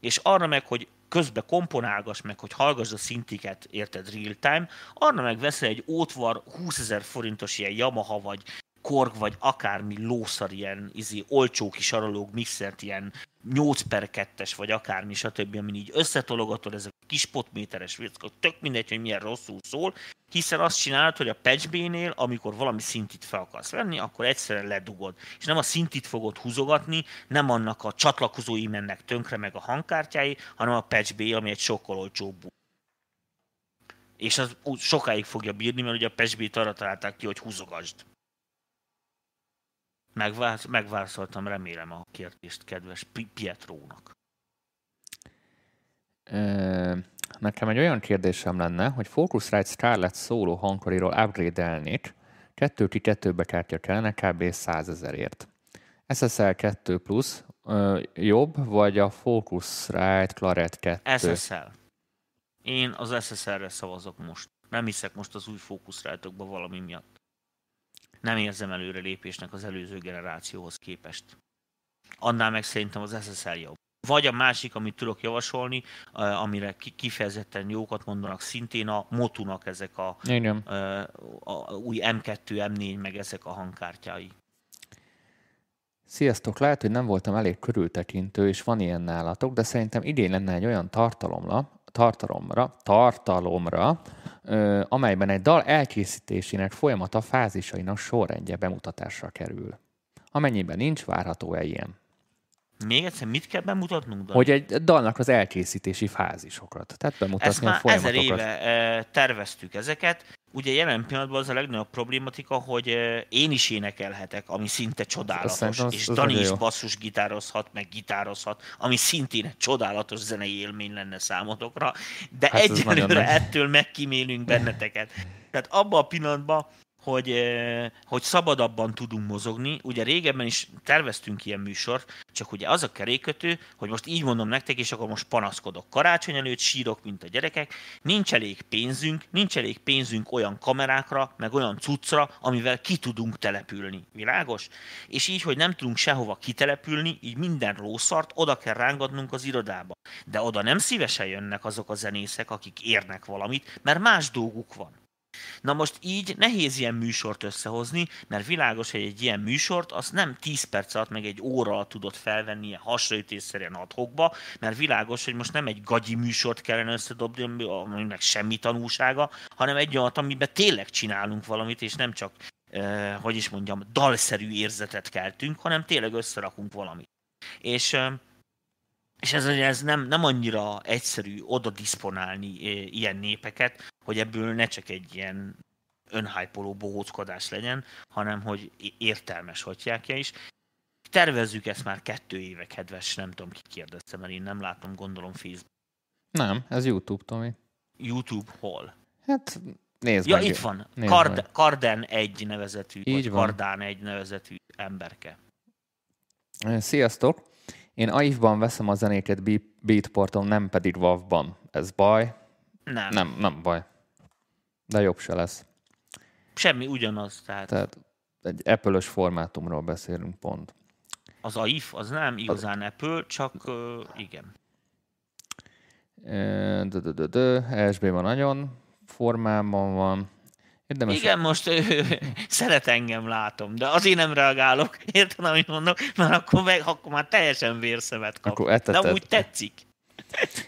És arra meg, hogy közben komponálgass meg, hogy hallgass a szintiket, érted, real time, arra meg veszel egy ótvar húszezer forintos ilyen Yamaha, vagy Korg, vagy akármi lószar, ilyen izi, olcsó kis analóg mixert, ilyen nyolc per kettes, vagy akármi, stb., amin így összetologatod, ezek a kis potméteres vickok, tök mindegy, hogy milyen rosszul szól, hiszen azt csinálod, hogy a patchbénél, amikor valami szintit fel akarsz venni, akkor egyszerűen ledugod. És nem a szintit fogod húzogatni, nem annak a csatlakozói mennek tönkre meg a hangkártyái, hanem a patchbé, ami egy sokkal olcsóbb. És az sokáig fogja bírni, mert ugye a patchbét arra találták ki, hogy húzogasd. Megvá- megválaszoltam, remélem, a kérdést kedves Pietrónak. Nekem egy olyan kérdésem lenne, hogy Focusrite Scarlett szóló hangkoriról upgrade-elnék, kettő ki kettőbe kártya kellene kb. százezerért. es es el kettő plusz jobb, vagy a Focusrite Claret kettő? es es el. Én az es es el-re szavazok most. Nem hiszek most az új Focusrite-okba valami miatt. Nem érzem előre lépésnek az előző generációhoz képest. Annál meg szerintem az es es el jobb. Vagy a másik, amit tudok javasolni, amire kifejezetten jókat mondanak, szintén a Motunak ezek a, a, a új em kettő, em négy, meg ezek a hangkártyái. Sziasztok! Lehet, hogy nem voltam elég körültekintő, és van ilyen nálatok, de szerintem idén lenne egy olyan tartalomra, tartalomra, tartalomra, ö, amelyben egy dal elkészítésének folyamata fázisainak sorrendje bemutatásra kerül. Amennyiben nincs, várható-e ilyen? Még egyszer, mit kell bemutatnunk? Hogy egy dalnak az elkészítési fázisokat. Tehát bemutatni a folyamatokat. Ezt már ezer éve terveztük ezeket. Ugye jelen pillanatban az a legnagyobb problématika, hogy én is énekelhetek, ami szinte csodálatos, az, az, és az Dani is basszusgitározhat, meg gitározhat, ami szintén egy csodálatos zenei élmény lenne számotokra, de hát egyelőre ettől megkímélünk benneteket. Tehát abban a pillanatban, hogy, hogy szabadabban tudunk mozogni. Ugye régebben is terveztünk ilyen műsort, csak ugye az a kerékötő, hogy most így mondom nektek, és akkor most panaszkodok. Karácsony előtt sírok, mint a gyerekek. Nincs elég pénzünk, nincs elég pénzünk olyan kamerákra, meg olyan cuccra, amivel ki tudunk települni. Világos? És így, hogy nem tudunk sehova kitelepülni, így minden rószart oda kell rángadnunk az irodába. De oda nem szívesen jönnek azok a zenészek, akik érnek valamit, mert más dolguk van. Na most így nehéz ilyen műsort összehozni, mert világos, hogy egy ilyen műsort azt nem tíz perc alatt, meg egy óra alatt tudod felvenni ilyen hasraütésszerűen adhokba, mert világos, hogy most nem egy gagyi műsort kellene összedobni, aminek semmi tanulsága, hanem egy olyat, amiben tényleg csinálunk valamit, és nem csak, eh, hogy is mondjam, dalszerű érzetet keltünk, hanem tényleg összerakunk valamit. És... Eh, És ez, ez nem, nem annyira egyszerű oda diszponálni ilyen népeket, hogy ebből ne csak egy ilyen önhájpoló bohóckodás legyen, hanem hogy értelmes hatjákja is. Tervezzük ezt már kettő éve, kedves, nem tudom, ki kérdezte, mert én nem látom, gondolom Facebook. Nem, ez YouTube, Tomi. YouTube hol? Hát nézd ja, meg. Ja, itt van. Card, Carbon egy nevezetű, Így vagy Carbon egy nevezetű emberke. Sziasztok! Én á i ef-ban veszem a zenéket Beatporton, nem pedig dupla vé á vé-ban. Ez baj? Nem. Nem, nem baj. De jobb se lesz. Semmi ugyanaz. Tehát, tehát egy Apple-ös formátumról beszélünk pont. Az á i ef az nem igazán az... Apple, csak uh, igen. e es bé-ben nagyon formában van. Érdemes igen, a... most ő, szeret engem, látom, de azért nem reagálok, érted, amit mondok, mert akkor, meg, akkor már teljesen vérszemet kap. De úgy tetszik.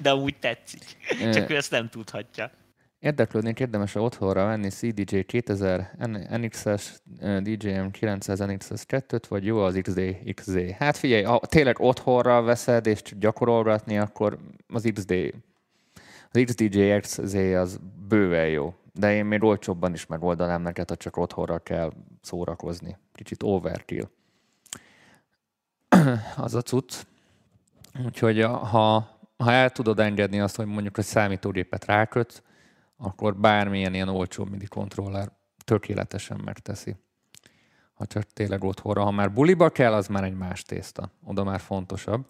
De úgy tetszik. Csak ő ezt nem tudhatja. Érdeklődnék, érdemes otthonra venni cé dé jé kétezer en iksz es, dé jé em kilencszáz en iksz es kettőt, vagy jó az iksz dé iksz zé. Hát figyelj, ha tényleg otthonra veszed és gyakorolgatni, akkor az iksz dé, az iksz dé jé iksz zé az bőven jó. De én még olcsóbban is megoldanám neked, ha csak otthonra kell szórakozni. Kicsit overkill. Az a cucc. Úgyhogy ha, ha el tudod engedni azt, hogy mondjuk egy számítógépet rákötsz, akkor bármilyen ilyen olcsó midi kontroller tökéletesen megteszi. Ha csak tényleg otthonra. Ha már buliba kell, az már egy más tészta. Oda már fontosabb.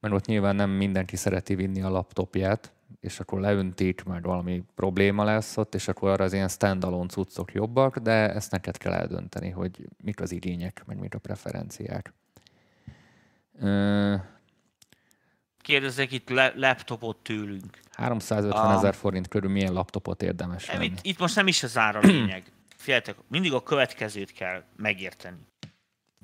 Mert ott nyilván nem mindenki szereti vinni a laptopját, és akkor leöntik, meg valami probléma lesz ott, és akkor arra az ilyen stand-alone cuccok jobbak, de ezt neked kell eldönteni, hogy mik az igények, meg mik a preferenciák. Kérdezzek itt laptopot tőlünk. háromszázötven ezer ah. forint körül milyen laptopot érdemes venni? Itt, itt most nem is az ára lényeg. Figyeljetek, mindig a következőt kell megérteni.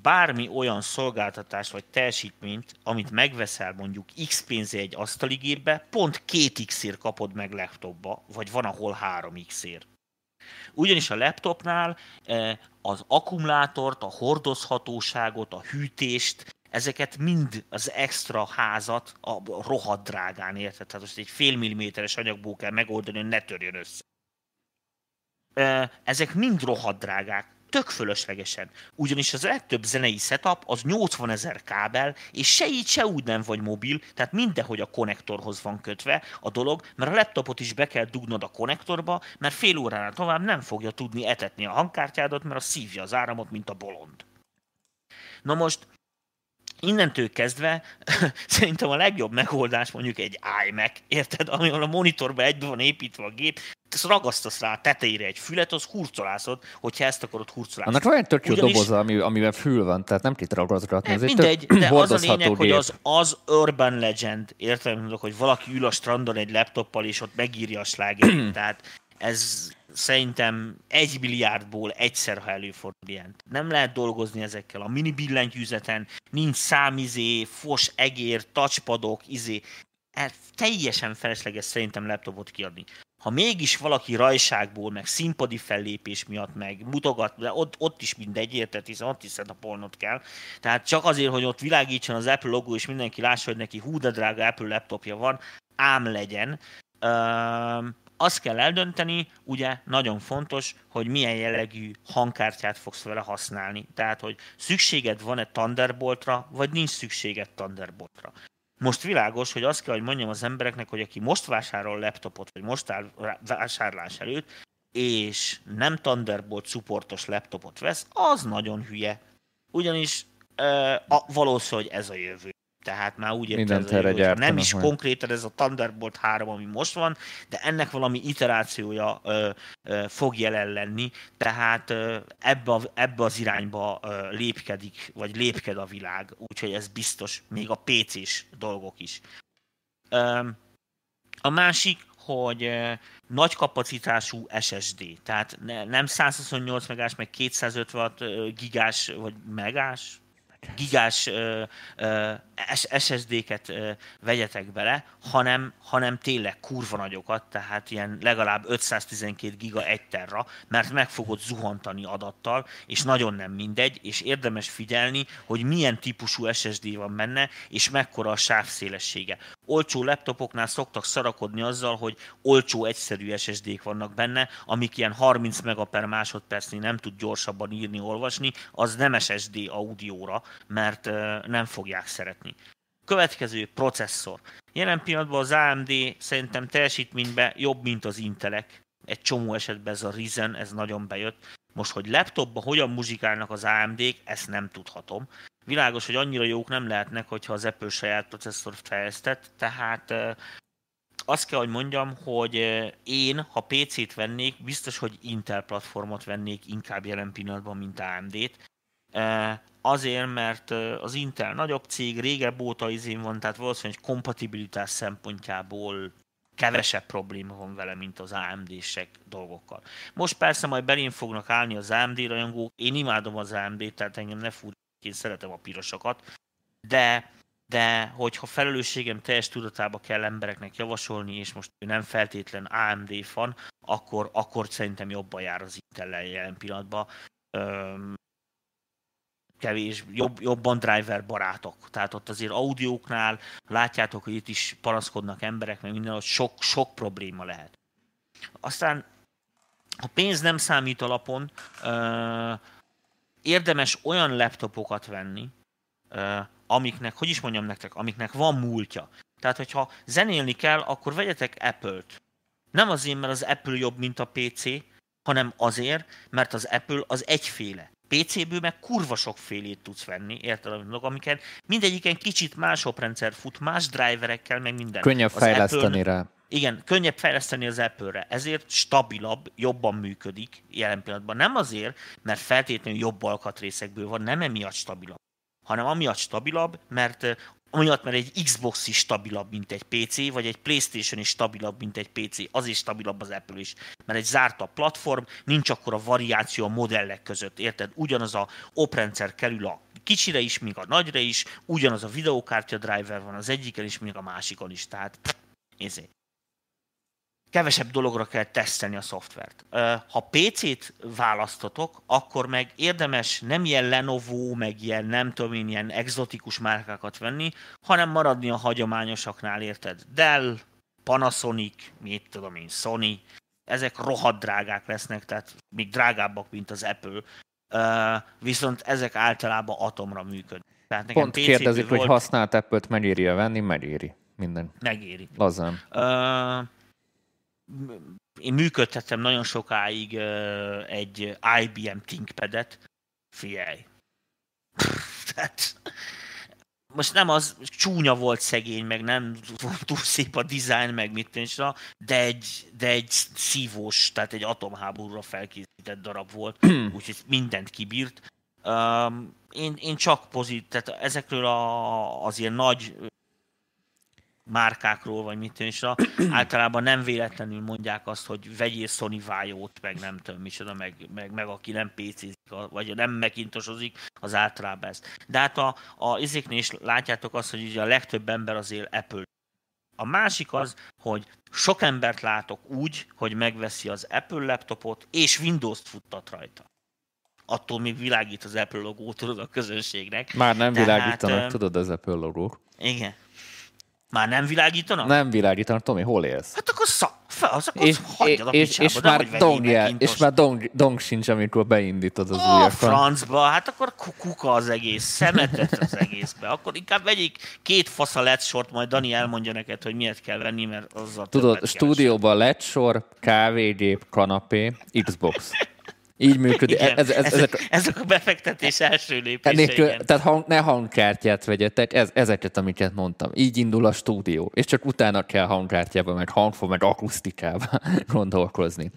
Bármi olyan szolgáltatás vagy teljesítményt, amit megveszel mondjuk X pénzé egy asztaligépbe, pont két iksz-ért kapod meg laptopba, vagy van ahol három iksz-ért. Ugyanis a laptopnál az akkumulátort, a hordozhatóságot, a hűtést, ezeket mind az extra házat a rohadt drágán érted. Tehát most egy fél milliméteres anyagból kell megoldani, hogy ne törjön össze. Ezek mind rohadt drágák. Tök fölöslegesen. Ugyanis az legtöbb zenei setup az nyolcvan ezer kábel, és se így, se úgy nem vagy mobil, tehát mindenhogy a konnektorhoz van kötve a dolog, mert a laptopot is be kell dugnod a konnektorba, mert fél óránál tovább nem fogja tudni etetni a hangkártyádat, mert az szívja az áramot, mint a bolond. Na most, innentől kezdve szerintem a legjobb megoldás mondjuk egy iMac, érted, ami a monitorba egybe van építve a gép, ezt ragasztasz rá a tetejére egy fület, az hurcolászod, hogyha ezt akarod hurcolászod. Annak van egy tök jó ugyanis... doboza, amivel fül van, tehát nem kell ragaszgatni. Ez mindegy, de az a lényeg, gép. Hogy az, az urban legend, értem mondok, hogy valaki ül a strandon egy laptoppal, és ott megírja a slágét. Tehát ez szerintem egy milliárdból egyszer, ha előfordul ilyen. Nem lehet dolgozni ezekkel a mini billentyűzeten, nincs számizé, fos egér, touchpadok, izé. Ez teljesen felesleges szerintem laptopot kiadni. Ha mégis valaki rajságból, meg színpadi fellépés miatt, meg mutogat, de ott, ott is mindegy, érted, hiszen ott is a pornot kell. Tehát csak azért, hogy ott világítson az Apple logó, és mindenki lássa, hogy neki hú de drága Apple laptopja van, ám legyen. Üm, azt kell eldönteni, ugye nagyon fontos, hogy milyen jellegű hangkártyát fogsz vele használni. Tehát, hogy szükséged van-e Thunderboltra, vagy nincs szükséged Thunderboltra. Most világos, hogy azt kell, hogy mondjam az embereknek, hogy aki most vásárol laptopot, vagy most áll vásárlás előtt, és nem Thunderbolt supportos laptopot vesz, az nagyon hülye. Ugyanis e, a, valószínű, hogy ez a jövő. Tehát már úgy értem, hogy nem is majd. Konkrétan ez a Thunderbolt három, ami most van, de ennek valami iterációja ö, ö, fog jelen lenni, tehát ö, ebbe, a, ebbe az irányba ö, lépkedik, vagy lépked a világ, úgyhogy ez biztos, még a pé cés dolgok is. Ö, a másik, hogy ö, nagy kapacitású es es dé, tehát ne, nem százhuszonnyolc megás, meg kétszázötvenhat gigás, vagy megás, gigás uh, uh, es es dé-ket uh, vegyetek bele, hanem, hanem tényleg kurva nagyokat, tehát ilyen legalább ötszáztizenkét giga egy terra, mert meg fogod zuhantani adattal, és nagyon nem mindegy, és érdemes figyelni, hogy milyen típusú es es dé van benne, és mekkora a sávszélessége. Olcsó laptopoknál szoktak szarakodni azzal, hogy olcsó egyszerű es es dé-k vannak benne, amik ilyen harminc mega per másodpercnél nem tud gyorsabban írni, olvasni, az nem es es dé audióra, mert nem fogják szeretni. Következő, processzor. Jelen pillanatban az á em dé szerintem teljesítményben jobb, mint az Intelek. Egy csomó esetben ez a Ryzen, ez nagyon bejött. Most, hogy laptopban hogyan muzsikálnak az á em dé-k, ezt nem tudhatom. Világos, hogy annyira jók nem lehetnek, hogyha az Apple saját processzort fejlesztett, tehát azt kell, hogy mondjam, hogy én, ha pé cét vennék, biztos, hogy Intel platformot vennék inkább jelen pillanatban, mint á em dé-t. Azért, mert az Intel nagyobb cég, régebb óta izén van, tehát valószínűleg kompatibilitás szempontjából kevesebb probléma van vele, mint az á em dé-sek dolgokkal. Most persze majd belén fognak állni az á em dé rajongók, én imádom az á em dé-t, tehát engem ne fúr. Én szeretem a pirosokat, de, de hogyha felelősségem teljes tudatába kell embereknek javasolni, és most ő nem feltétlen á em dé fan, akkor, akkor szerintem jobban jár az Intel jelen pillanatban. Öm, kevés, jobb, jobban driver barátok. Tehát ott azért audióknál látjátok, hogy itt is panaszkodnak emberek, mert minden, sok, sok probléma lehet. Aztán a pénz nem számít alapon, öm, érdemes olyan laptopokat venni, amiknek, hogy is mondjam nektek, amiknek van múltja. Tehát, hogyha zenélni kell, akkor vegyetek Apple-t. Nem azért, mert az Apple jobb, mint a pé cé, hanem azért, mert az Apple az egyféle. pé céből meg kurva sokfélét tudsz venni, érted, amiken mindegyiken kicsit más oprendszer fut, más driverekkel, meg minden. Könnyebb az fejleszteni Apple... rá. Igen, könnyebb fejleszteni az Apple-re, ezért stabilabb, jobban működik jelen pillanatban. Nem azért, mert feltétlenül jobb alkatrészekből van, nem emiatt stabilabb, hanem amiatt stabilabb, mert amiatt, mert egy Xbox is stabilabb, mint egy pé cé, vagy egy PlayStation is stabilabb, mint egy pé cé, az is stabilabb az Apple is, mert egy zártabb platform, nincs akkora variáció a modellek között, érted? Ugyanaz a oprendszer kerül a kicsire is, még a nagyra is, ugyanaz a videókártya driver van az egyiken is, még a másikon is, tehát ezért. Kevesebb dologra kell tesztelni a szoftvert. Ha pé cét választotok, akkor meg érdemes nem ilyen Lenovo, meg ilyen nem tudom én, ilyen egzotikus márkákat venni, hanem maradni a hagyományosaknál, érted? Dell, Panasonic, mit tudom én, Sony, ezek rohadt drágák lesznek, tehát még drágábbak, mint az Apple, viszont ezek általában atomra működnek. Tehát nekem pont kérdezik, volt... hogy használt Apple-t megéri venni, megéri minden. Megéri. Lazán. Uh... Én működtettem nagyon sokáig uh, egy i bé em ThinkPad-et. Figyelj! Tehát, most nem az, csúnya volt szegény, meg nem túl szép a dizájn, meg mit nincs rá, de egy, de egy szívós, tehát egy atomháborúra felkészített darab volt, úgyhogy mindent kibírt. Um, én, én csak pozitív, tehát ezekről a, az ilyen nagy márkákról, vagy mit tűnj, általában nem véletlenül mondják azt, hogy vegyél Sony vájót, meg nem tudom micsoda, meg, meg, meg aki nem pé cézik, vagy nem megintosozik, az általában ez. De hát a, a izéknél is látjátok azt, hogy ugye a legtöbb ember azért Apple. A másik az, hogy sok embert látok úgy, hogy megveszi az Apple laptopot, és Windows-t futtat rajta. Attól még világít az Apple logó, tudod, a közönségnek. Már nem tehát, világítanak, tudod, az Apple logók. Igen. Már nem világítanak? Nem világítanak, Tomi, hol élsz? Hát akkor szak, Az, az és, és, és már dongja, és már dong, dong sincs, amikor beindítod az újakon. A francba, hát akkor kuka az egész, szemetet az egészbe. Akkor inkább vegyék két fasz a ledsort, majd Dani elmondja neked, hogy miért kell venni, mert azzal tudod, stúdióban ledsor, kávégép, kanapé, Xbox. Így működik. Igen, ez, ez, ezek, ezek, ezek a befektetés első lépése. Tehát hang, ne hangkártyát vegyetek, ez, ezeket, amiket mondtam. Így indul a stúdió, és csak utána kell hangkártyába, meg hangfon, meg akusztikába gondolkozni.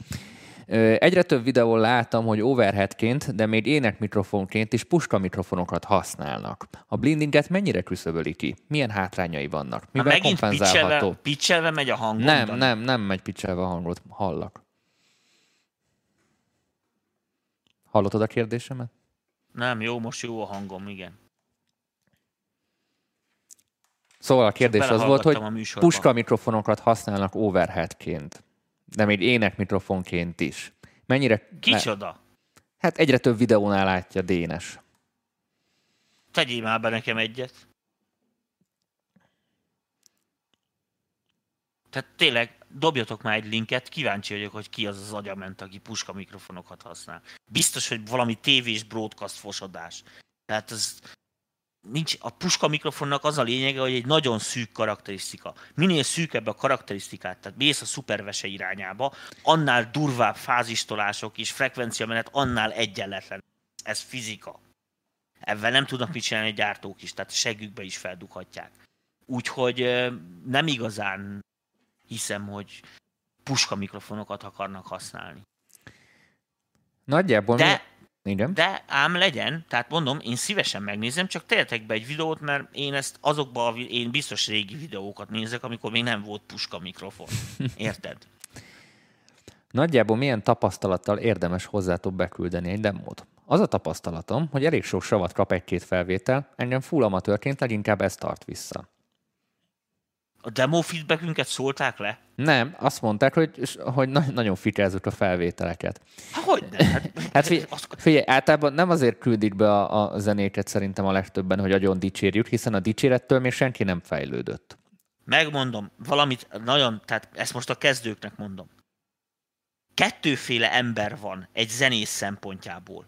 Egyre több videón láttam, hogy overheadként, de még énekmikrofonként is puskamikrofonokat használnak. A blendinget mennyire küszöböli ki? Milyen hátrányai vannak? Mivel ha megint kompenzálható? Pitchelve megy a hangod? Nem, nem, nem megy pitchelve a hangot. Hallak. Hallottad a kérdésemet? Nem, jó, most jó a hangom, igen. Szóval a kérdés az volt, hogy puskamikrofonokat használnak overheadként, de még énekmikrofonként is. Mennyire... Kicsoda? Hát egyre több videónál látja Dénes. Tegyél már be nekem egyet. Tehát tényleg... Dobjatok már egy linket, kíváncsi vagyok, hogy ki az az agyament, aki puska mikrofonokat használ. Biztos, hogy valami tévés broadcast fosodás. Tehát ez nincs, a puska mikrofonnak az a lényege, hogy egy nagyon szűk karakterisztika. Minél szűkebb a karakterisztikát, tehát mész a szupervese irányába, annál durvább fázistolások és frekvenciamenet, annál egyenletlen. Ez fizika. Ebben nem tudnak mit csinálni a gyártók is, tehát segükbe is feldughatják. Úgyhogy nem igazán hiszem, hogy puska mikrofonokat akarnak használni. Nagyjából... De, mi... de ám legyen, tehát mondom, én szívesen megnézem, csak tegyetek be egy videót, mert én ezt azokban, én biztos régi videókat nézek, amikor még nem volt puska mikrofon. Érted? Nagyjából milyen tapasztalattal érdemes hozzátok beküldeni egy demót? Az a tapasztalatom, hogy elég sok savat kap egy-két felvétel, engem full amatőrként leginkább ez tart vissza. A demo feedbackünket szólták le? Nem, azt mondták, hogy, hogy nagyon fikezzük a felvételeket. Há, hogy nem? Hát, hát figyelj, figyelj, általában nem azért küldik be a, a zenéket szerintem a legtöbben, hogy agyon dicsérjük, hiszen a dicsérettől még senki nem fejlődött. Megmondom, valamit nagyon, tehát ezt most a kezdőknek mondom. Kettőféle ember van egy zenész szempontjából.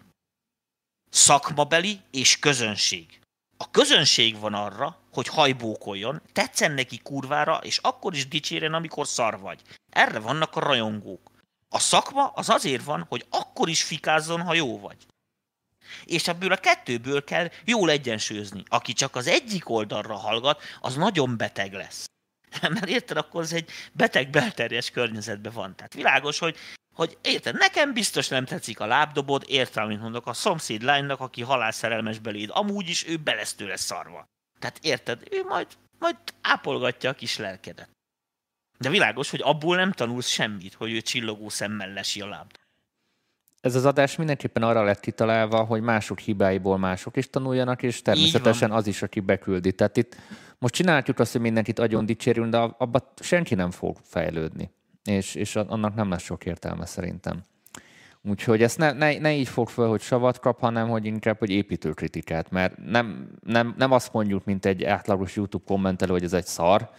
Szakmabeli és közönség. A közönség van arra, hogy hajbókoljon, tetszen neki kurvára, és akkor is dicsérjen, amikor szar vagy. Erre vannak a rajongók. A szakma az azért van, hogy akkor is fikázzon, ha jó vagy. És ebből a kettőből kell jól egyensúlyozni. Aki csak az egyik oldalra hallgat, az nagyon beteg lesz. Mert érted, akkor ez egy beteg belterjes környezetben van. Tehát világos, hogy hogy érted, nekem biztos nem tetszik a lábdobod, értem, mint mondok, a szomszéd lánynak, aki halálszerelmes beléd, amúgy is ő belesz tőle szarva. Tehát érted, ő majd, majd ápolgatja a kis lelkedet. De világos, hogy abból nem tanulsz semmit, hogy ő csillogó szemmel lesi a lábdobod. Ez az adás mindenképpen arra lett kitalálva, hogy mások hibáiból mások is tanuljanak, és természetesen az is, aki beküldi. Tehát itt most csináljuk azt, hogy mindenkit agyon dicsérünk, de abban senki nem fog fejlődni. És, és annak nem lesz sok értelme szerintem. Úgyhogy ezt ne, ne, ne így fog fel, hogy savat kap, hanem hogy inkább, hogy építő kritikát, mert nem, nem, nem azt mondjuk, mint egy átlagos YouTube kommentelő, hogy ez egy szar,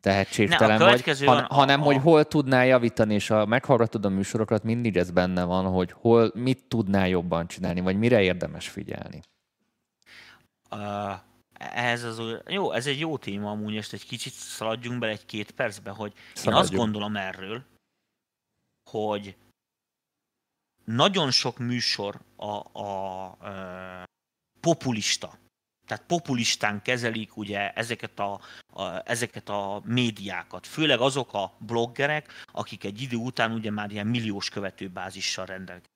tehetségtelen ne, vagy, han, van, hanem a, a... hogy hol tudnál javítani, és ha meghallgatod a műsorokat, mindig ez benne van, hogy hol, mit tudnál jobban csinálni, vagy mire érdemes figyelni. Uh, ez az, jó, ez egy jó téma amúgy, és egy kicsit szaladjunk bele egy-két percbe, hogy szaladjunk. Én azt gondolom erről, hogy nagyon sok műsor a, a, a populista. Tehát populistán kezelik ugye ezeket a, a, ezeket a médiákat. Főleg azok a bloggerek, akik egy idő után ugye már ilyen milliós követőbázissal rendelkeznek.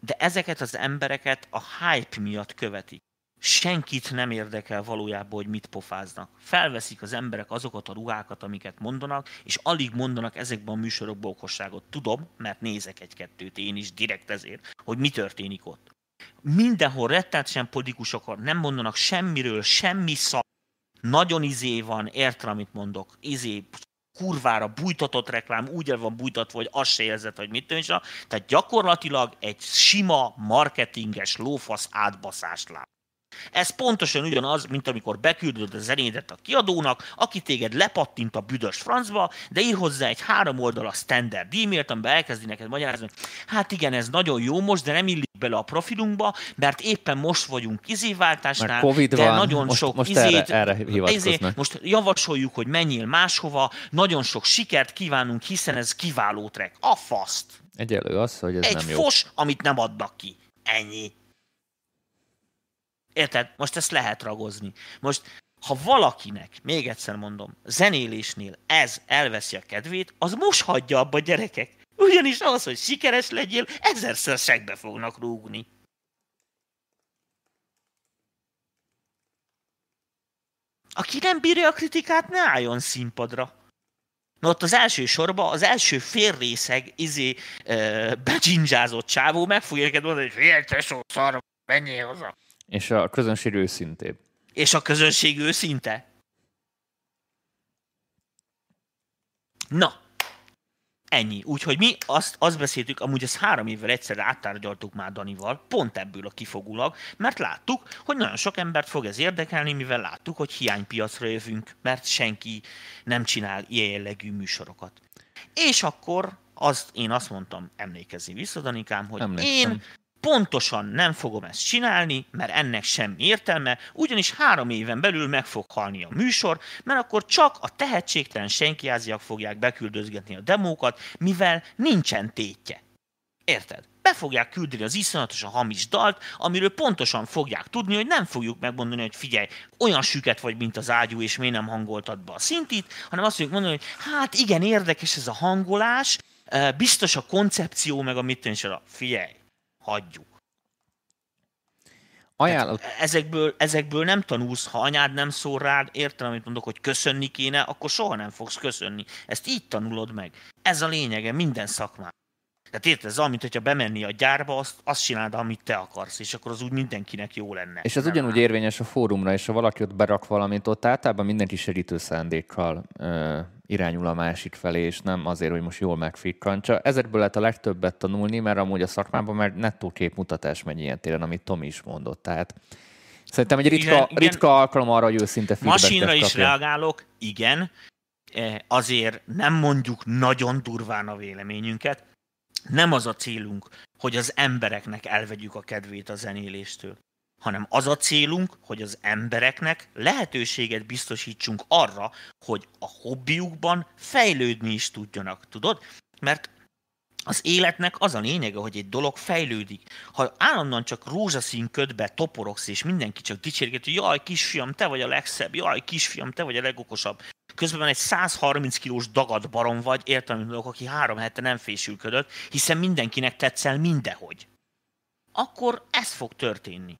De ezeket az embereket a hype miatt követik. Senkit nem érdekel valójában, hogy mit pofáznak. Felveszik az emberek azokat a ruhákat, amiket mondanak, és alig mondanak ezekben a műsorokban okosságot. Tudom, mert nézek egy-kettőt én is direkt ezért, hogy mi történik ott. Mindenhol rettenetesen politikusok, nem mondanak semmiről, semmi szar. Nagyon izé van, értem, amit mondok, izé kurvára bújtatott reklám, úgy el van bújtatva, hogy azt se érzed, hogy mit tűncsen. Tehát gyakorlatilag egy sima marketinges lófasz átbaszást lát. Ez pontosan ugyanaz, mint amikor beküldöd a zenédet a kiadónak, aki téged lepattint a büdös francba, de ír hozzá egy három oldal standard e-mailt, amiben elkezdi neked magyarázni, hát igen, ez nagyon jó most, de nem illik bele a profilunkba, mert éppen most vagyunk izéváltásnál, COVID de van. Nagyon most, sok most izét, erre, erre izét, most javasoljuk, hogy menjél máshova, nagyon sok sikert kívánunk, hiszen ez kiváló track. A faszt! Egyelő az, hogy ez egy nem jó. Egy fos, amit nem adnak ki. Ennyi. Érted? Most ezt lehet ragozni. Most, ha valakinek, még egyszer mondom, zenélésnél ez elveszi a kedvét, az most hagyja abba, gyerekek. Ugyanis ahhoz, hogy sikeres legyél, ezerszer segbe fognak rúgni. Aki nem bírja a kritikát, ne álljon színpadra. Na ott az első sorban, az első félrészeg izé e, becsindzsázott csávó meg fogja neked mondani, hogy figyelj, tesó, szarra, menjél haza. És a közönség őszintébb. És a közönség őszinte. Na, ennyi. Úgyhogy mi azt, azt beszéltük, amúgy ezt három évvel egyszerre áttárgyaltuk már Danival, pont ebből a kifogulag, mert láttuk, hogy nagyon sok embert fog ez érdekelni, mivel láttuk, hogy hiánypiacra jövünk, mert senki nem csinál ilyen jellegű műsorokat. És akkor azt, én azt mondtam, emlékezni vissza, Danikám, hogy Emlékszem. én... pontosan nem fogom ezt csinálni, mert ennek semmi értelme, ugyanis három éven belül meg fog halni a műsor, mert akkor csak a tehetségtelen senkiáziak fogják beküldözgetni a demókat, mivel nincsen tétje. Érted? Be fogják küldeni az iszonyatosan hamis dalt, amiről pontosan fogják tudni, hogy nem fogjuk megmondani, hogy figyelj, olyan süket vagy, mint az ágyú, és miért nem hangoltad be a szintit, hanem azt fogjuk mondani, hogy hát igen, érdekes ez a hangolás, biztos a koncepció, meg a mit tűncsen, figyelj. Hagyjuk. Ajánlott. Ezekből, ezekből nem tanulsz, ha anyád nem szól rád, értelem, amit mondok, hogy köszönni kéne, akkor soha nem fogsz köszönni. Ezt így tanulod meg. Ez a lényege minden szakmán. Tehát érted, ez amint, hogyha bemenni a gyárba, azt, azt csináld, amit te akarsz, és akkor az úgy mindenkinek jó lenne. És ez nem ugyanúgy áll. Érvényes a fórumra, és ha valaki ott berak valamit, ott általában mindenki segítő szándékkal ö, irányul a másik felé, és nem azért, hogy most jól megfikkantsa. Ezekből lehet a legtöbbet tanulni, mert amúgy a szakmában már nettó képmutatás megy ilyen téren, amit Tomi is mondott. Tehát szerintem egy ritka, igen, ritka igen. alkalom arra, hogy őszinte feedbacket kapja. Masinra is reagálok, igen, azért nem mondjuk nagyon durván a véleményünket. Nem az a célunk, hogy az embereknek elvegyük a kedvét a zenéléstől, hanem az a célunk, hogy az embereknek lehetőséget biztosítsunk arra, hogy a hobbiukban fejlődni is tudjanak, tudod? Mert az életnek az a lényege, hogy egy dolog fejlődik. Ha állandóan csak rózsaszín ködbe toporogsz, és mindenki csak dicsérget, hogy jaj, kisfiam, te vagy a legszebb, jaj, kisfiam, te vagy a legokosabb. Közben egy száz harminc kilós dagad barom vagy, értelmi dolog, aki három hete nem fésülködött, hiszen mindenkinek tetszel mindenhogy. Akkor ez fog történni.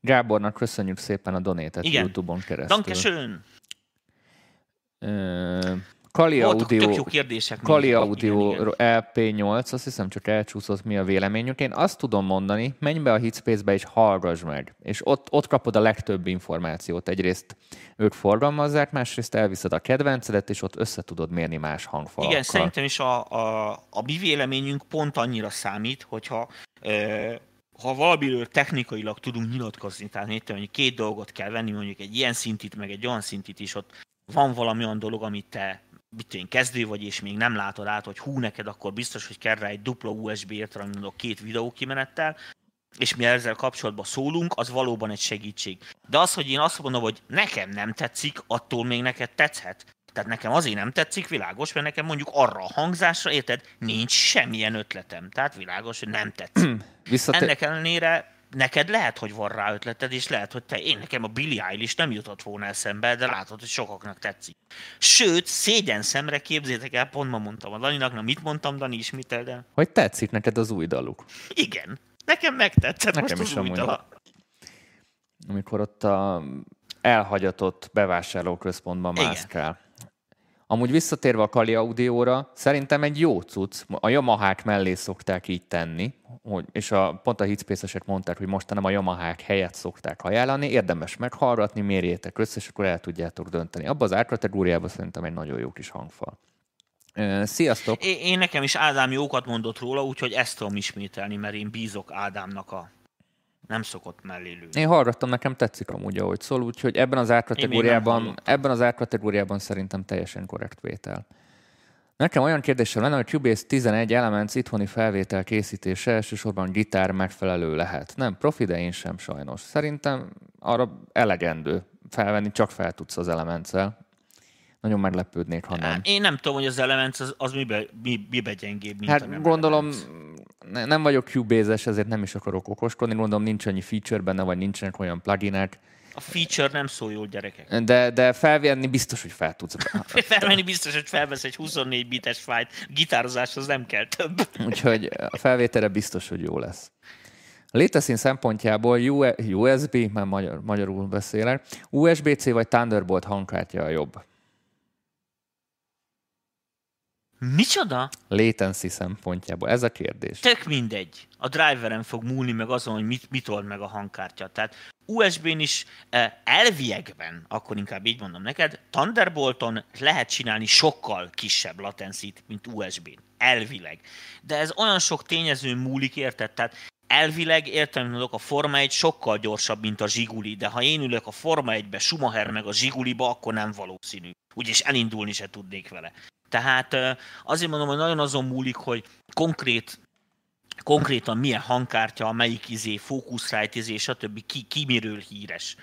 Gábornak köszönjük szépen a donétet YouTube-on keresztül. Dankeschön! Kali Audio, Kali Audio el pé nyolc, azt hiszem csak elcsúszott, mi a véleményük. Én azt tudom mondani, menj be a Hitspace-be és hallgass meg. És ott, ott kapod a legtöbb információt. Egyrészt ők forgalmazzák, másrészt elviszed a kedvencedet, és ott össze tudod mérni más hangfalakkal. Igen, szerintem is a, a, a mi véleményünk pont annyira számít, hogyha e, ha valamiről technikailag tudunk nyilatkozni, tehát hittem, hogy két dolgot kell venni, mondjuk egy ilyen szintit, meg egy olyan szintit is, ott van valami olyan dolog, amit te mit én kezdő vagy, és még nem látod át, hogy hú, neked akkor biztos, hogy kell rá egy dupla u es bé értelem, mondok, két videókimenettel, és mi ezzel kapcsolatban szólunk, az valóban egy segítség. De az, hogy én azt mondom, hogy nekem nem tetszik, attól még neked tetszhet. Tehát nekem azért nem tetszik, világos, mert nekem mondjuk arra a hangzásra, érted, nincs semmilyen ötletem. Tehát világos, hogy nem tetszik. Visszaté- Ennek ellenére neked lehet, hogy van rá ötleted, és lehet, hogy te, én nekem a Billie Eilish nem jutott volna eszembe, de látod, hogy sokaknak tetszik. Sőt, szégyen szemre, képzétek el, pont ma mondtam a Daninak, na mit mondtam, Dani, ismétel, de... Hogy tetszik neked az új daluk. Igen. Nekem megtetszett nekem most is az új dala. Amikor ott a elhagyatott bevásárlóközpontban mászkál. Amúgy visszatérve a Kali Audióra, szerintem egy jó cucc. A Yamahák mellé szokták így tenni, hogy, és a, pont a Hitspace-esek mondták, hogy mostanában a Yamahák helyett szokták ajánlani, érdemes meghallgatni, mérjétek össze, és akkor el tudjátok dönteni. Abba az árkategóriában szerintem egy nagyon jó kis hangfal. Sziasztok! É, én nekem is Ádám jókat mondott róla, úgyhogy ezt tudom ismételni, mert én bízok Ádámnak a nem szokott mellélülni. Én hallgattam, nekem tetszik amúgy, ahogy szól, úgyhogy ebben az árkategóriában, ebben az árkategóriában szerintem teljesen korrekt vétel. Nekem olyan kérdésem lenne, hogy Cubase tizenegy Elements itthoni felvétel készítése elsősorban gitár megfelelő lehet. Nem profi, de én sem sajnos. Szerintem arra elegendő felvenni, csak fel tudsz az Elements-el. Nagyon meglepődnék, ha nem. Én nem tudom, hogy az Elements az, az mibe, mi, mibe gyengébb, mint hát a nem gondolom, Elements. Nem vagyok Cubase-es, ezért nem is akarok okoskodni. Gondolom, nincs annyi feature benne, vagy nincsenek olyan pluginek. A feature nem szól jól, gyerekek. De, de felvenni biztos, hogy fel tudsz. Felvenni biztos, hogy felvesz egy huszonnégy bites fájt. Gitározáshoz nem kell több. Úgyhogy a felvételre biztos, hogy jó lesz. A léteszín szempontjából u es bé, már magyar, magyarul beszélek, u es bé-C vagy Thunderbolt hangkártya a jobb. Micsoda? Latency szempontjából, ez a kérdés. Tök mindegy. A driveren fog múlni meg azon, hogy mit, mit old meg a hangkártya. Tehát u es bén is elviekben, akkor inkább így mondom neked, Thunderbolton lehet csinálni sokkal kisebb latency-t, mint u es bén. Elvileg. De ez olyan sok tényezőn múlik, érted? Tehát elvileg, értem, mondok, a Forma egy sokkal gyorsabb, mint a Zsiguli, de ha én ülök a Forma egybe, Schumacher meg a Zsiguliba, akkor nem valószínű. Úgyis elindulni se tudnék vele. Tehát azért mondom, hogy nagyon azon múlik, hogy konkrét, konkrétan milyen hangkártya, melyik izé, Focusrite izé, stb. Ki, ki miről híres.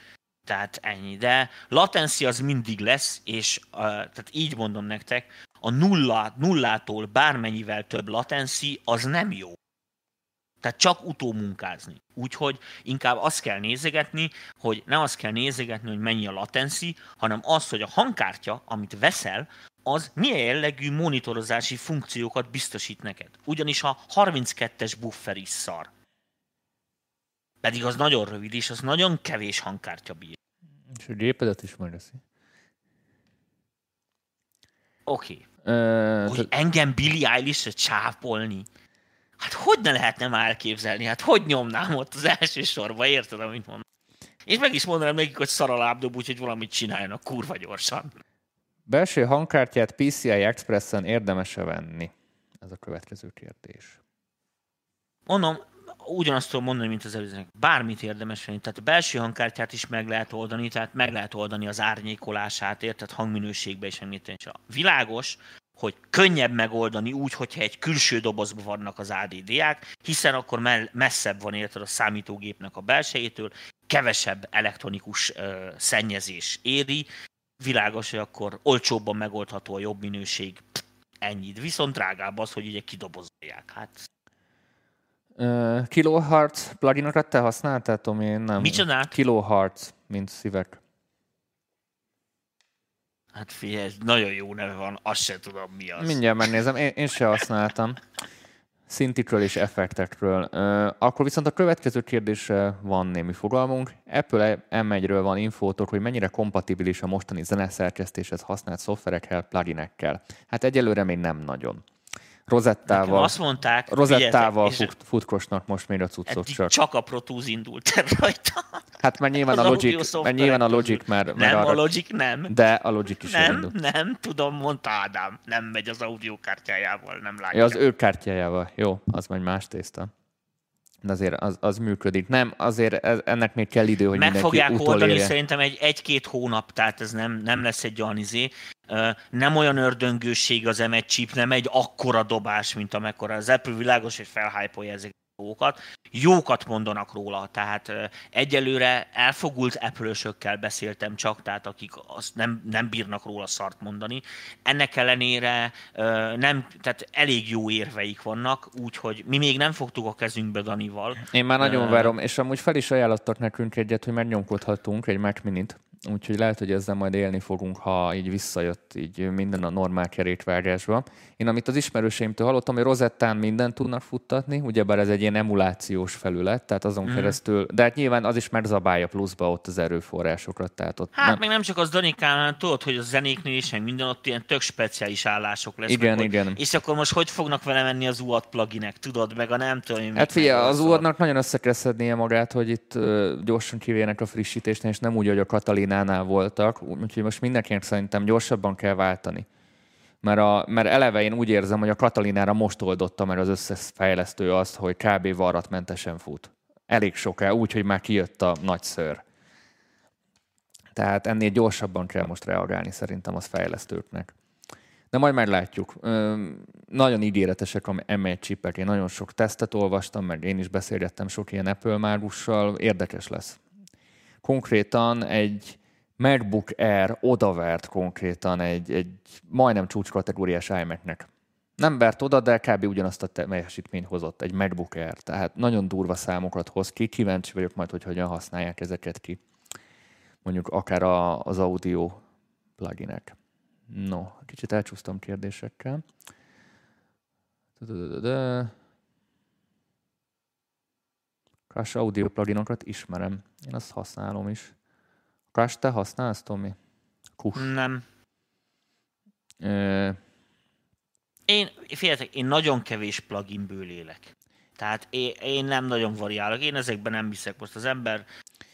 Tehát ennyi. De latency az mindig lesz, és uh, tehát így mondom nektek, a nulla, nullától bármennyivel több latency az nem jó. Tehát csak utómunkázni. Úgyhogy inkább azt kell nézegetni, hogy nem azt kell nézegetni, hogy mennyi a latency, hanem az, hogy a hangkártya, amit veszel, az milyen jellegű monitorozási funkciókat biztosít neked. Ugyanis a harminckettes buffer is szar. Pedig az nagyon rövid, és az nagyon kevés hangkártya bír. És a gépedet is majd eszi. Oké. Okay. Uh, hogy te... engem Billie Eilish-re csápolni? Hát hogy ne lehetne már elképzelni? Hát hogy nyomnám ott az első sorba, érted, amit mondom? És meg is mondanám nekik, hogy szar a lábdob, úgyhogy valamit csináljanak kurva gyorsan. Belső hangkártyát pé cé i Expressen érdemes-e venni? Ez a következő kérdés. Mondom, ugyanazt tudom mondani, mint az előzőnek. Bármit érdemes venni. Tehát a belső hangkártyát is meg lehet oldani, tehát meg lehet oldani az árnyékolását, érted, hangminőségbe is említeni. Világos, hogy könnyebb megoldani úgy, hogyha egy külső dobozban vannak az á dé dé-ek, hiszen akkor me- messzebb van, érted, a számítógépnek a belsejétől, kevesebb elektronikus ö, szennyezés éri. Világos, hogy akkor olcsóbban megoldható a jobb minőség, ennyit. Viszont drágább az, hogy ugye kidobozolják. Hát. Uh, kilohertz pluginokat te használtál, Tomi? Én nem. Micsoda? Kilohertz, mint szívek. Hát figyelj, nagyon jó neve van, azt se tudom mi az. Mindjárt megnézem, én, én se használtam. Szintikről és effektekről. Uh, akkor viszont a következő kérdésre van némi fogalmunk. Apple em egyről van infótok, hogy mennyire kompatibilis a mostani zeneszerkesztéshez használt szoftverekkel, pluginekkel. Hát egyelőre még nem nagyon. Rozettával, azt mondták, rozettával fut, futkosnak most még a cuccok csak. Csak a Pro Tools indult rajta. Hát mert nyilván a Logic, mert nyilván a Logic már... Nem, már arra, a Logic nem. De a Logic is nem, indult. Nem, nem, tudom, mondta Ádám. Nem megy az audiókártyájával, nem látja. Ja, az ő kártyájával. Jó, az majd más tészta. De azért az, az működik. Nem, azért ez, ennek még kell idő, hogy meg mindenki utolérje. Meg fogják oldani szerintem egy, egy-két hónap, tehát ez nem, nem lesz egy olyan izé. Nem olyan ördöngőség az em egy chip, nem egy akkora dobás, mint amekkora. Az Apple világos, hogy felhájpolja ezeket a dolgokat. Jókat mondanak róla, tehát egyelőre elfogult Apple-ösökkel beszéltem csak, tehát akik azt nem, nem bírnak róla szart mondani. Ennek ellenére nem, tehát elég jó érveik vannak, úgyhogy mi még nem fogtuk a kezünkbe Danival. Én már nagyon várom, és amúgy fel is ajánlottak nekünk egyet, hogy megnyomkodhatunk egy Mac Minit. Úgyhogy lehet, hogy ezzel majd élni fogunk, ha így visszajött így minden a normál kerékvágásba. Én amit az ismerőseimtől hallottam, hogy rozettán mindent tudnak futtatni, ugyebár ez egy ilyen emulációs felület, tehát azon mm. keresztül, de hát nyilván az is már zabálja pluszba ott az erőforrásokat. Tehát ott hát nem... még nem csak az Danikán, hanem tudod, hogy a zenéknél is, meg minden ott ilyen tök speciális állások lesznek. Igen, hogy... igen. És akkor most hogy fognak vele menni az u á dé pluginek, tudod, meg a nem tudom. Hát figyelj, az u á dé-nak nagyon össze kell szednie magát, hogy itt uh, gyorsan kivérnek a frissítést, és nem úgy, hogy a Katalin nál voltak, úgyhogy most mindenkinek szerintem gyorsabban kell váltani. Mert, a, mert eleve én úgy érzem, hogy a Katalinára most oldotta meg az összes fejlesztő azt, hogy kb. Varratmentesen fut. elég soká, úgyhogy már kijött a nagy szőr. Tehát ennél gyorsabban kell most reagálni szerintem az fejlesztőknek. De majd meglátjuk. Nagyon ígéretesek a em egy csipek. Én nagyon sok tesztet olvastam, meg én is beszélgettem sok ilyen Apple mágussal. Érdekes lesz. Konkrétan egy MacBook Air odavert konkrétan egy, egy majdnem csúcskategóriás iMac-nek. Nem vert oda, de kb. Ugyanazt a teljesítményt hozott, egy MacBook Air. Tehát nagyon durva számokat hoz ki. Kíváncsi vagyok majd, hogy hogyan használják ezeket ki. Mondjuk akár a, az audio pluginek. No, kicsit elcsúsztam kérdésekkel. Crash audio pluginokat ismerem. Én azt használom is. Crash, te használsz, Tomi? Kus. Nem. Ö... Én, figyeljetek, én nagyon kevés pluginből élek. Tehát én, én nem nagyon variálok. Én ezekben nem hiszek. Most az ember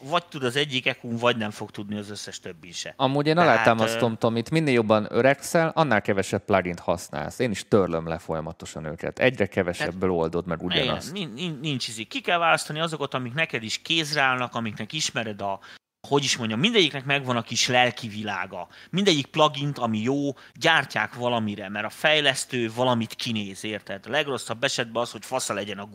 vagy tud az egyik ekun, vagy nem fog tudni az összes többi se. Amúgy én alátámasztom, Tomit, minél jobban öregszel, annál kevesebb plugint használsz. Én is törlöm le folyamatosan őket. Egyre kevesebből oldod meg ugyanazt. Igen, nincs izi. Ki kell választani azokat, amik neked is kézre állnak, amiknek ismered a, hogy is mondjam, mindegyiknek megvan a kis lelki világa. Mindegyik plugint, ami jó, gyártják valamire, mert a fejlesztő valamit kinéz, érted? A legrosszabb esetben az, hogy fasza legyen a gú.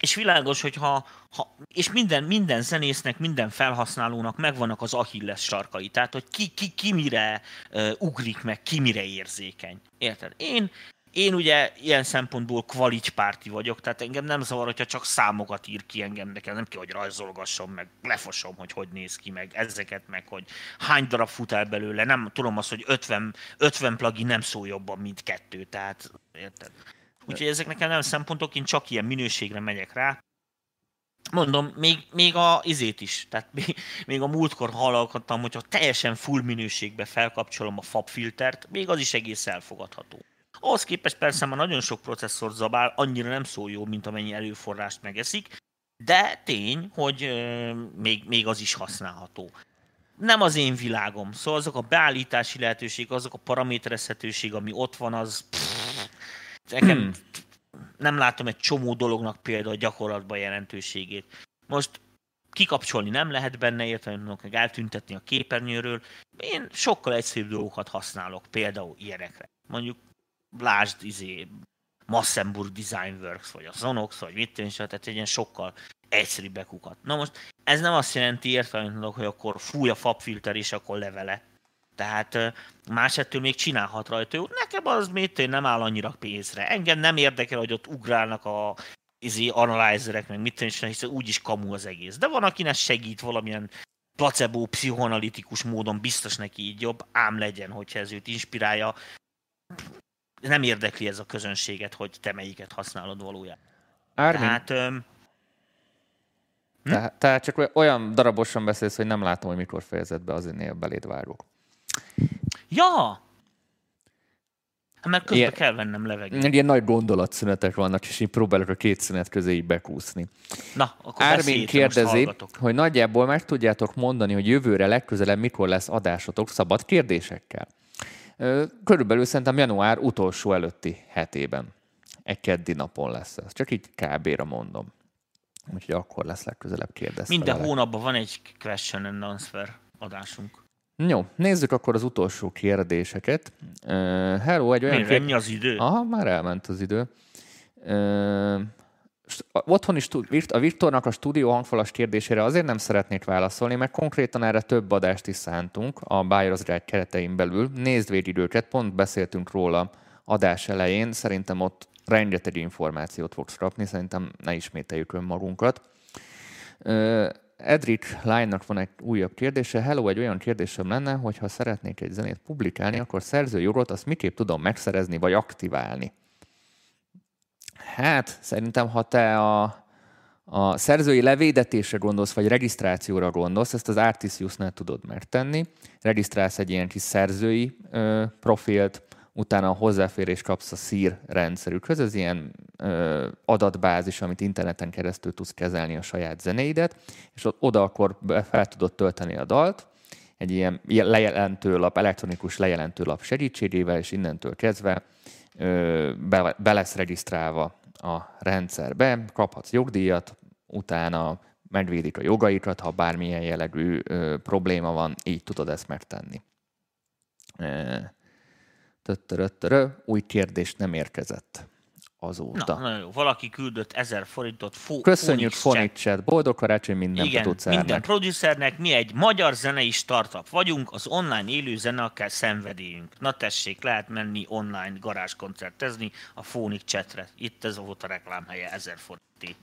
És világos, hogy ha, ha és minden, minden zenésznek, minden felhasználónak megvannak az Achilles sarkai, tehát hogy ki, ki, ki mire uh, ugrik meg, ki mire érzékeny. Érted? Én, én ugye ilyen szempontból kvalitpárti vagyok, tehát engem nem zavar, hogyha csak számokat ír ki engem, nekem nem kell, hogy rajzolgasson, meg lefosom, hogy hogy néz ki, meg ezeket, meg hogy hány darab fut el belőle, nem tudom azt, hogy ötven, ötven plugin nem szól jobban, mint kettő, tehát érted? Úgyhogy ezek nekem nem szempontok, én csak ilyen minőségre megyek rá. Mondom, még, még a izét is. Tehát még, még a múltkor hallgattam, hogyha teljesen full minőségbe felkapcsolom a fab filtert, még az is egész elfogadható. Ahhoz képest persze már nagyon sok processzor zabál, annyira nem szól jó, mint amennyi előforrást megeszik, de tény, hogy euh, még, még az is használható. Nem az én világom. Szóval azok a beállítási lehetőség, azok a paraméterezhetőség, ami ott van, az... Nekem nem látom egy csomó dolognak például gyakorlatban jelentőségét. Most kikapcsolni nem lehet benne, értelemben meg eltüntetni a képernyőről. Én sokkal egyszerűbb dolgokat használok, például ilyenekre. Mondjuk lásd, izé, Massenburg Design Works, vagy a Sonox, vagy mit tűnj, tehát egy ilyen sokkal egyszerűbbek ukat. Na most ez nem azt jelenti, értelemben hogy akkor fúj a fabfilter és akkor levele. Tehát más ettől még csinálhat rajta. Nekem az mit nem áll annyira pénzre. Engem nem érdekel, hogy ott ugrálnak a izé, analyzerek, meg mit tűncsen, hiszen úgyis kamu az egész. De van, akinek segít valamilyen placebo, pszichoanalitikus módon, biztos neki így jobb, ám legyen, hogyha ez őt inspirálja. Nem érdekli ez a közönséget, hogy te melyiket használod valójában. Ármin. Tehát... Öm... Hm? Te, tehát csak olyan darabosan beszélsz, hogy nem látom, hogy mikor fejezed be, azért beléd vágok. Ja! Mert közben ilyen, kell vennem levegőt. Ilyen nagy gondolatszünetek vannak, és így próbálok a két szünet közé így bekúszni. Na, akkor Ármin kérdezi, hogy nagyjából meg tudjátok mondani, hogy jövőre legközelebb mikor lesz adásotok szabad kérdésekkel. Körülbelül szerintem január utolsó előtti hetében. Egy keddi napon lesz ez. Csak így kb-ra mondom. Úgyhogy akkor lesz legközelebb kérdezve. Minden vele. Hónapban van egy question and answer adásunk. Jó, nézzük akkor az utolsó kérdéseket. Uh, hello, egy olyan Miért, kérdés... mi az idő? Aha, már elment az idő. Uh, otthon is tud... a Viktornak a stúdió hangfalas kérdésére azért nem szeretnék válaszolni, mert konkrétan erre több adást is szántunk a Buyer's Guide keretein belül. Nézd végig őket, pont beszéltünk róla adás elején. Szerintem ott rengeteg információt fogsz kapni, szerintem ne ismételjük önmagunkat. Uh, Edric Line-nak van egy újabb kérdése. Hello, egy olyan kérdésem lenne, hogy ha szeretnék egy zenét publikálni, akkor szerzőjogot azt miképp tudom megszerezni, vagy aktiválni? Hát, szerintem, ha te a, a szerzői levédetésre gondolsz, vagy regisztrációra gondolsz, ezt az Artisiusnál tudod megtenni. Regisztrálsz egy ilyen kis szerzői ö, profilt, utána a hozzáférés kapsz a szír rendszerükhöz, ez ilyen ö, adatbázis, amit interneten keresztül tudsz kezelni a saját zenéidet, és oda akkor fel tudod tölteni a dalt, egy ilyen lejelentőlap, elektronikus lejelentőlap segítségével, és innentől kezdve ö, be, be lesz regisztrálva a rendszerbe, kaphatsz jogdíjat, utána megvédik a jogaikat, ha bármilyen jellegű ö, probléma van, így tudod ezt megtenni. Töttöröttörö, új kérdés nem érkezett azóta. Na, na jó, valaki küldött ezer forintot. Fo Köszönjük Fonitset, boldog karácsony minden producernek. minden producernek. Mi egy magyar zenei startup vagyunk, az online élő zenekkel szenvedélyünk. Na tessék, lehet menni online garázskoncertezni a Fonitsetre. Itt ez volt a reklámhelye, ezer forinti.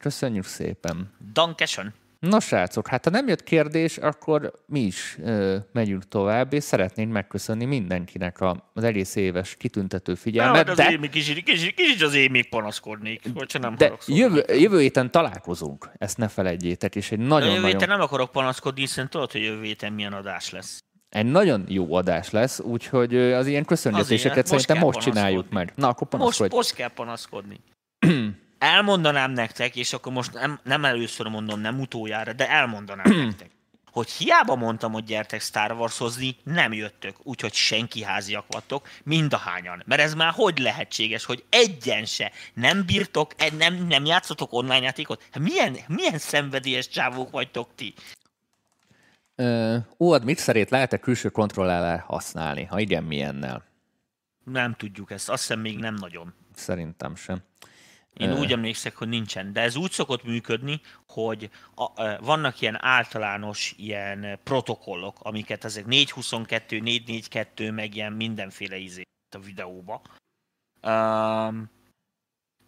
Köszönjük szépen. Dankeschön. Na srácok, hát ha nem jött kérdés, akkor mi is ö, megyünk tovább, és szeretnénk megköszönni mindenkinek a, az egész éves kitüntető figyelmet. Na, de az de... kicsit, kicsit, kicsit az én még panaszkodnék, hogyha nem de haragszom. Jövő, jövő héten találkozunk, ezt ne felejtjétek. És egy nagyon, jövő héten nagyon... nem akarok panaszkodni, hiszen tudod, hogy jövő héten milyen adás lesz. Egy nagyon jó adás lesz, úgyhogy az ilyen köszöngetéseket szerintem most csináljuk meg. Na, akkor panaszkodj. Most, most kell panaszkodni. Elmondanám nektek, és akkor most nem, nem először mondom, nem utoljára, de elmondanám nektek, hogy hiába mondtam, hogy gyertek Star Warshozni, nem jöttök, úgyhogy senki háziak vattok, mind a hányan. Mert ez már hogy lehetséges, hogy egyen se nem bírtok, nem, nem játszotok online játékot? Milyen, milyen szenvedélyes csávók vagytok ti? Óad mixerét lehet-e külső kontrollálá használni? Ha igen, milyennel? Nem tudjuk ezt, azt hiszem még nem nagyon. Szerintem sem. Én úgy emlékszek, hogy nincsen, de ez úgy szokott működni, hogy a, a, vannak ilyen általános ilyen protokollok, amiket ezek négy huszonkettő, négy negyvenkettő, meg ilyen mindenféle izé a videóba. Um,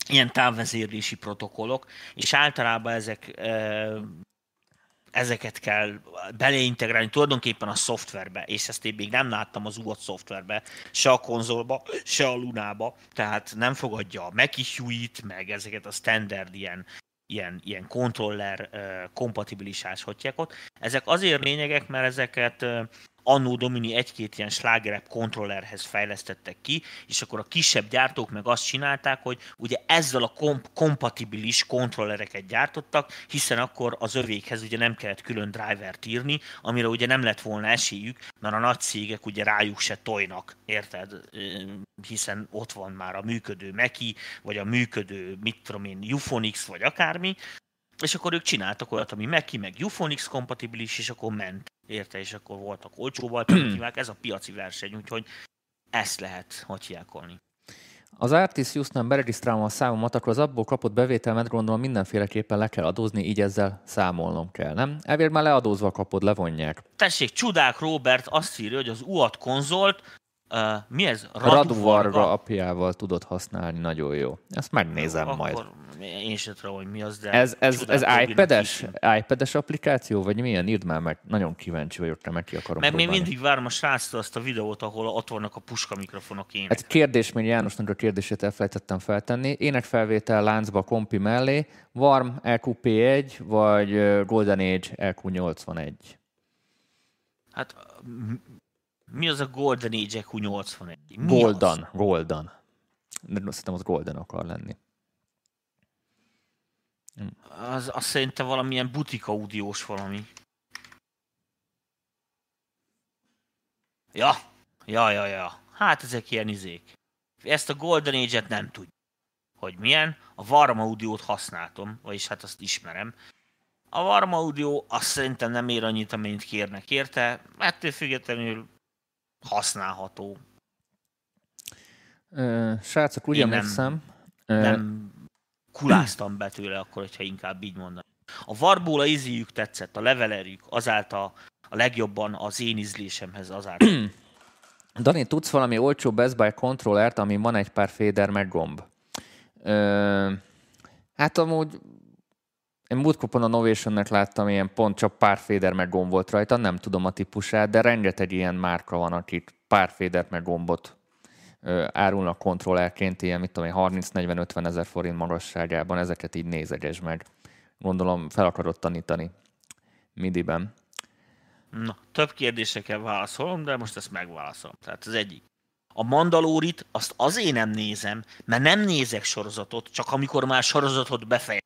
ilyen távvezérlési protokollok, és általában ezek, e, ezeket kell beleintegrálni tulajdonképpen a szoftverbe, és ezt én még nem láttam az u á dé szoftverbe, se a konzolba, se a Lunába, tehát nem fogadja a Meki Huey-t, meg ezeket a standard ilyen, ilyen, ilyen kontroller kompatibilisás hotjackot. Ezek azért lényegek, mert ezeket annó domini egy-két ilyen slágerebb kontrollerhez fejlesztettek ki, és akkor a kisebb gyártók meg azt csinálták, hogy ugye ezzel a komp kompatibilis kontrollereket gyártottak, hiszen akkor az övékhez ugye nem kellett külön drivert írni, amire ugye nem lett volna esélyük, mert a nagy cégek ugye rájuk se tojnak, érted? Hiszen ott van már a működő Meki, vagy a működő, mit tudom én, Euphonix, vagy akármi, és akkor ők csináltak olyat, ami Meki, meg Euphonix kompatibilis, és akkor ment. Érte, és akkor voltak olcsóval, ez a piaci verseny, úgyhogy ezt lehet hatjákolni. Az Artis Jusnán beregisztrálom a számomat, akkor az abból kapott bevételmet gondolom mindenféleképpen le kell adózni, így ezzel számolnom kell, nem? Elvileg már leadózva kapod, levonják. Tessék, csodák, Robert azt írja, hogy az u á dé konzolt, uh, mi ez? Radu, Radu Varga, Varga apjával tudod használni, nagyon jó. Ezt megnézem jó, majd. Én sem tudom, hogy mi az, de... Ez, ez, ez iPad-es, iPad-es applikáció, vagy milyen? Írd már meg, nagyon kíváncsi vagyok, meg ki akarom Mert próbálni. Még mindig várom a sráctól azt a videót, ahol ott vannak a puskamikrofonok ének. Hát kérdés, még Jánosnak a kérdését elfelejtettem feltenni. Énekfelvétel láncba kompi mellé, Warm el kú pé egy, vagy Golden Age el kú nyolcvanegy? Hát mi az a Golden Age el kú nyolcvanegy? Mi Golden, az? Golden. De szerintem az Golden akar lenni. Az, az szerintem valamilyen butik audiós valami. Ja, ja, ja, ja. Hát ezek ilyen izék. Ezt a Golden Age-et nem tudjuk, hogy milyen. A Warm Audiót használtam, vagyis hát azt ismerem. A Warm Audio azt szerintem nem ér annyit, amennyit kérnek érte. Ettől függetlenül használható. Ö, srácok, úgy emlékszem. Nem... nem kuláztam be tőle akkor, hogyha inkább így mondanám. A Warból ízéjük tetszett, a levelerjük, azáltal a legjobban az én ízlésemhez azáltal. Dani, tudsz valami olcsó Best Buy kontrollert, ami van egy pár féder meg gomb? Ö, hát amúgy én múltkor a Novation-nek láttam, ilyen pont csak pár féder meg gomb volt rajta, nem tudom a típusát, de rengeteg ilyen márka van, akik pár fédert meg gombot árulnak kontrollerként, ilyen, mit tudom én, harminc-negyven-ötven ezer forint magasságában, ezeket így nézeges meg. Gondolom fel akarod tanítani midiben. Na, több kérdésekkel válaszolom, de most ezt megválaszolom. Tehát az egyik. A Mandalórit azt azért nem nézem, mert nem nézek sorozatot, csak amikor már sorozatot befejezem.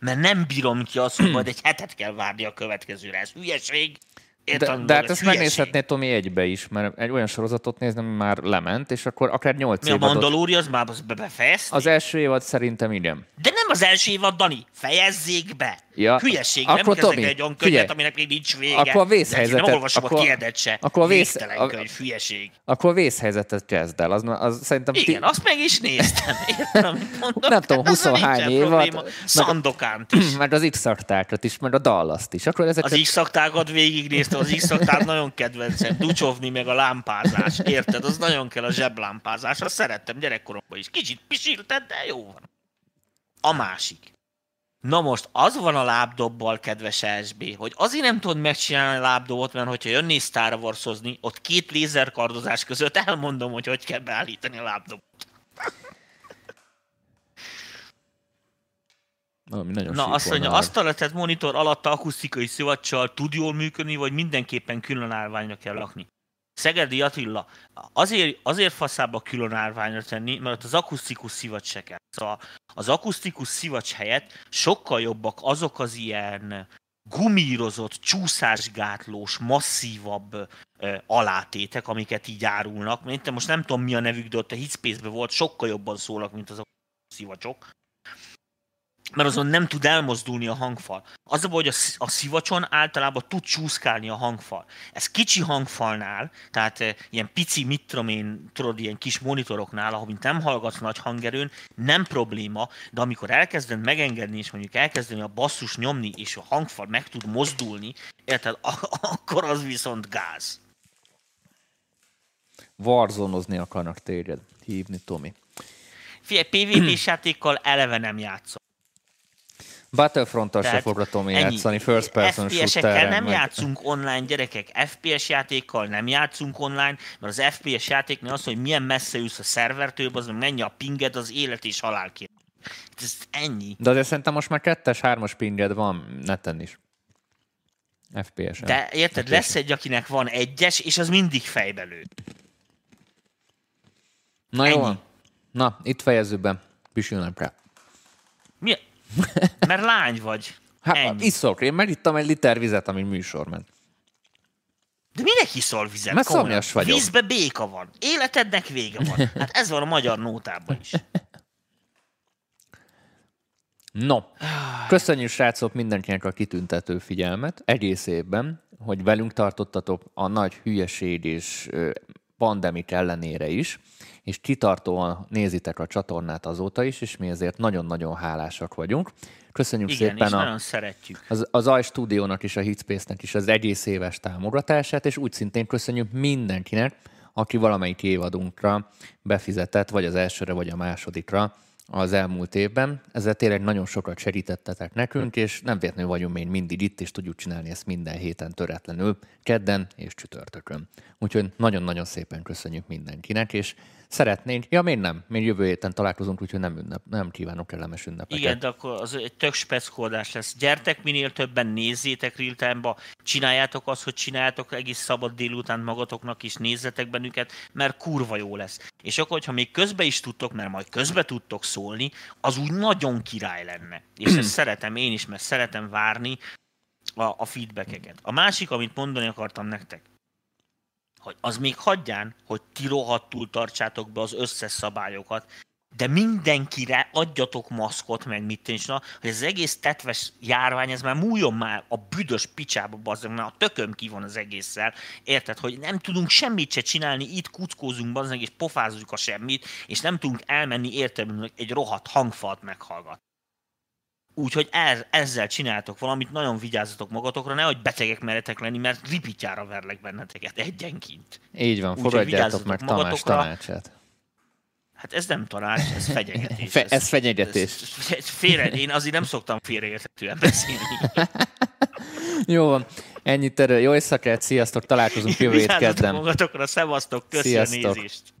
Mert nem bírom ki azt, hogy majd egy hetet kell várni a következőre. Ez hülyeség. De, de hát ezt megnézhetnéd, Tomi, egybe is, mert egy olyan sorozatot néznem, már lement, és akkor akár nyolc évadot. Mi a Mandalória, az már befejezték? Az első évad szerintem igen. De nem az első évad, Dani, fejezzék be! Ja. Hülyeség, akkor nem kezdek egy olyan könyvet, aminek még nincs vége. Akkor a vészhelyzetet... De nem olvasom a tiédet se. Akkor a vész... Végtelen könyv, hülyeség. Akkor a vészhelyzetet kezd el. Az, az, szerintem igen, ti... azt meg is néztem. Értem, mondok, nem tudom, huszonhány évad. Szandokánt is. Meg az X-szaktákat is, meg a Dallast is. Akkor ezeket... Az X-szaktákat végignéztem, az X-szaktát nagyon kedvencem. Ducsovni meg a lámpázás. Érted, az nagyon kell a zseblámpázás. Azt szerettem gyerekkoromban is. Kicsit pisilted, de jó van. A másik. Na most, az van a lábdobbal, kedves es bé, hogy azért nem tudod megcsinálni a lábdobot, mert hogyha jönnél Star Wars-ozni, ott két lézerkardozás között elmondom, hogy hogy kell beállítani a lábdobot. Na, azt mondja, asztalletett monitor alatt akusztikai szivacsal tud jól működni, vagy mindenképpen különállványra kell lakni? Szegedi Attila, azért, azért faszába különállványra tenni, mert az akusztikus szivacs se kell. Szóval az akusztikus szivacs helyett sokkal jobbak azok az ilyen gumírozott, csúszásgátlós, masszívabb ö, alátétek, amiket így árulnak. Mert most nem tudom mi a nevük, de ott a Hitspace-ben volt, sokkal jobban szólnak, mint az akusztikus szivacsok. Mert azon nem tud elmozdulni a hangfal. Az a baj, hogy a szivacson általában tud csúszkálni a hangfal. Ez kicsi hangfalnál, tehát ilyen pici, mit tudom én, tudod, ilyen kis monitoroknál, ahogy nem hallgatsz nagy hangerőn, nem probléma, de amikor elkezded megengedni, és mondjuk elkezdeni a basszus nyomni, és a hangfal meg tud mozdulni, érted, akkor az viszont gáz. Warzonozni akarnak téged hívni, Tomi. Figyelj, pé vé pés játékkal eleve nem játszol. Battlefront-tal se fogra Tomi játszani, first person shooter-en. Nem meg. Játszunk online, gyerekek, ef pé es játékkal nem játszunk online, mert az ef pé es játéknál az, hogy milyen messze ülsz a szervertől, az meg mennyi a pinged, az élet és halál kér. Ez ennyi. De azért szerintem most már kettes, hármas pinged van neten is. ef pé es-en. De érted, ef pé es-en. Lesz egy, akinek van egyes, és az mindig fejbelő. Na ennyi. Jó. Na, itt fejezzük be. Pisülnöm rá. Mi? Mert lány vagy. Hát iszok, én megittam egy liter vizet, ami műsor ment. De minek hiszol vizet? Mert szomjas vagyok. Vízbe béka van. Életednek vége van. Hát ez van a magyar nótában is. No, köszönjük srácok mindenkinek a kitüntető figyelmet. Egész évben, hogy velünk tartottatok a nagy hülyeség és pandemik ellenére is, és kitartóan nézitek a csatornát azóta is, és mi ezért nagyon-nagyon hálásak vagyunk. Köszönjük igen, szépen a, nagyon szeretjük. Az, az Zaj Stúdiónak és a Hitspace-nek is az egész éves támogatását, és úgy szintén köszönjük mindenkinek, aki valamelyik évadunkra befizetett, vagy az elsőre, vagy a másodikra az elmúlt évben. Ezzel tényleg nagyon sokat segítettetek nekünk, és nem véletlenül vagyunk még mindig itt, és tudjuk csinálni ezt minden héten töretlenül, kedden és csütörtökön. Úgyhogy nagyon-nagyon szépen köszönjük mindenkinek, és szeretnénk, ja még nem, még jövő héten találkozunk, úgyhogy nem, ünnep, nem kívánok kellemes ünnepeket. Igen, de akkor az egy tök speckódás lesz. Gyertek minél többen, nézzétek real time-ba, csináljátok azt, hogy csináljátok egész szabad délután magatoknak is, nézzetek bennünket, mert kurva jó lesz. És akkor, hogyha még közbe is tudtok, mert majd közbe tudtok szólni, az úgy nagyon király lenne. És ezt szeretem én is, mert szeretem várni a, a feedbackeket. A másik, amit mondani akartam nektek, hogy az még hagyján, hogy ti rohadtul tartsátok be az összes szabályokat, de mindenkire adjatok maszkot, meg mit nincs, na, hogy ez egész tetves járvány, ez már múljon már a büdös picsába, bazdmeg, mert a tököm ki van az egésszel, érted, hogy nem tudunk semmit se csinálni, itt kuckózunk, bazdmeg, és pofázunk a semmit, és nem tudunk elmenni értelműleg egy rohadt hangfalt meghallgatni. Úgyhogy ez, ezzel csináltok valamit, nagyon vigyázzatok magatokra, nehogy betegek merjetek lenni, mert ripityára verlek benneteket egyenként. Így van, fogadjátok meg Tamás tanácsát. Hát ez nem tanács, ez fenyegetés. Fe, ez, ez fenyegetés. Ez, ez, félre, én azért nem szoktam félreérthetően beszélni. Jó van, ennyit erről. Jó éjszakát, sziasztok, találkozunk jövő hét kedden. Vigyázzatok magatokra, szevasztok, köszi a nézést.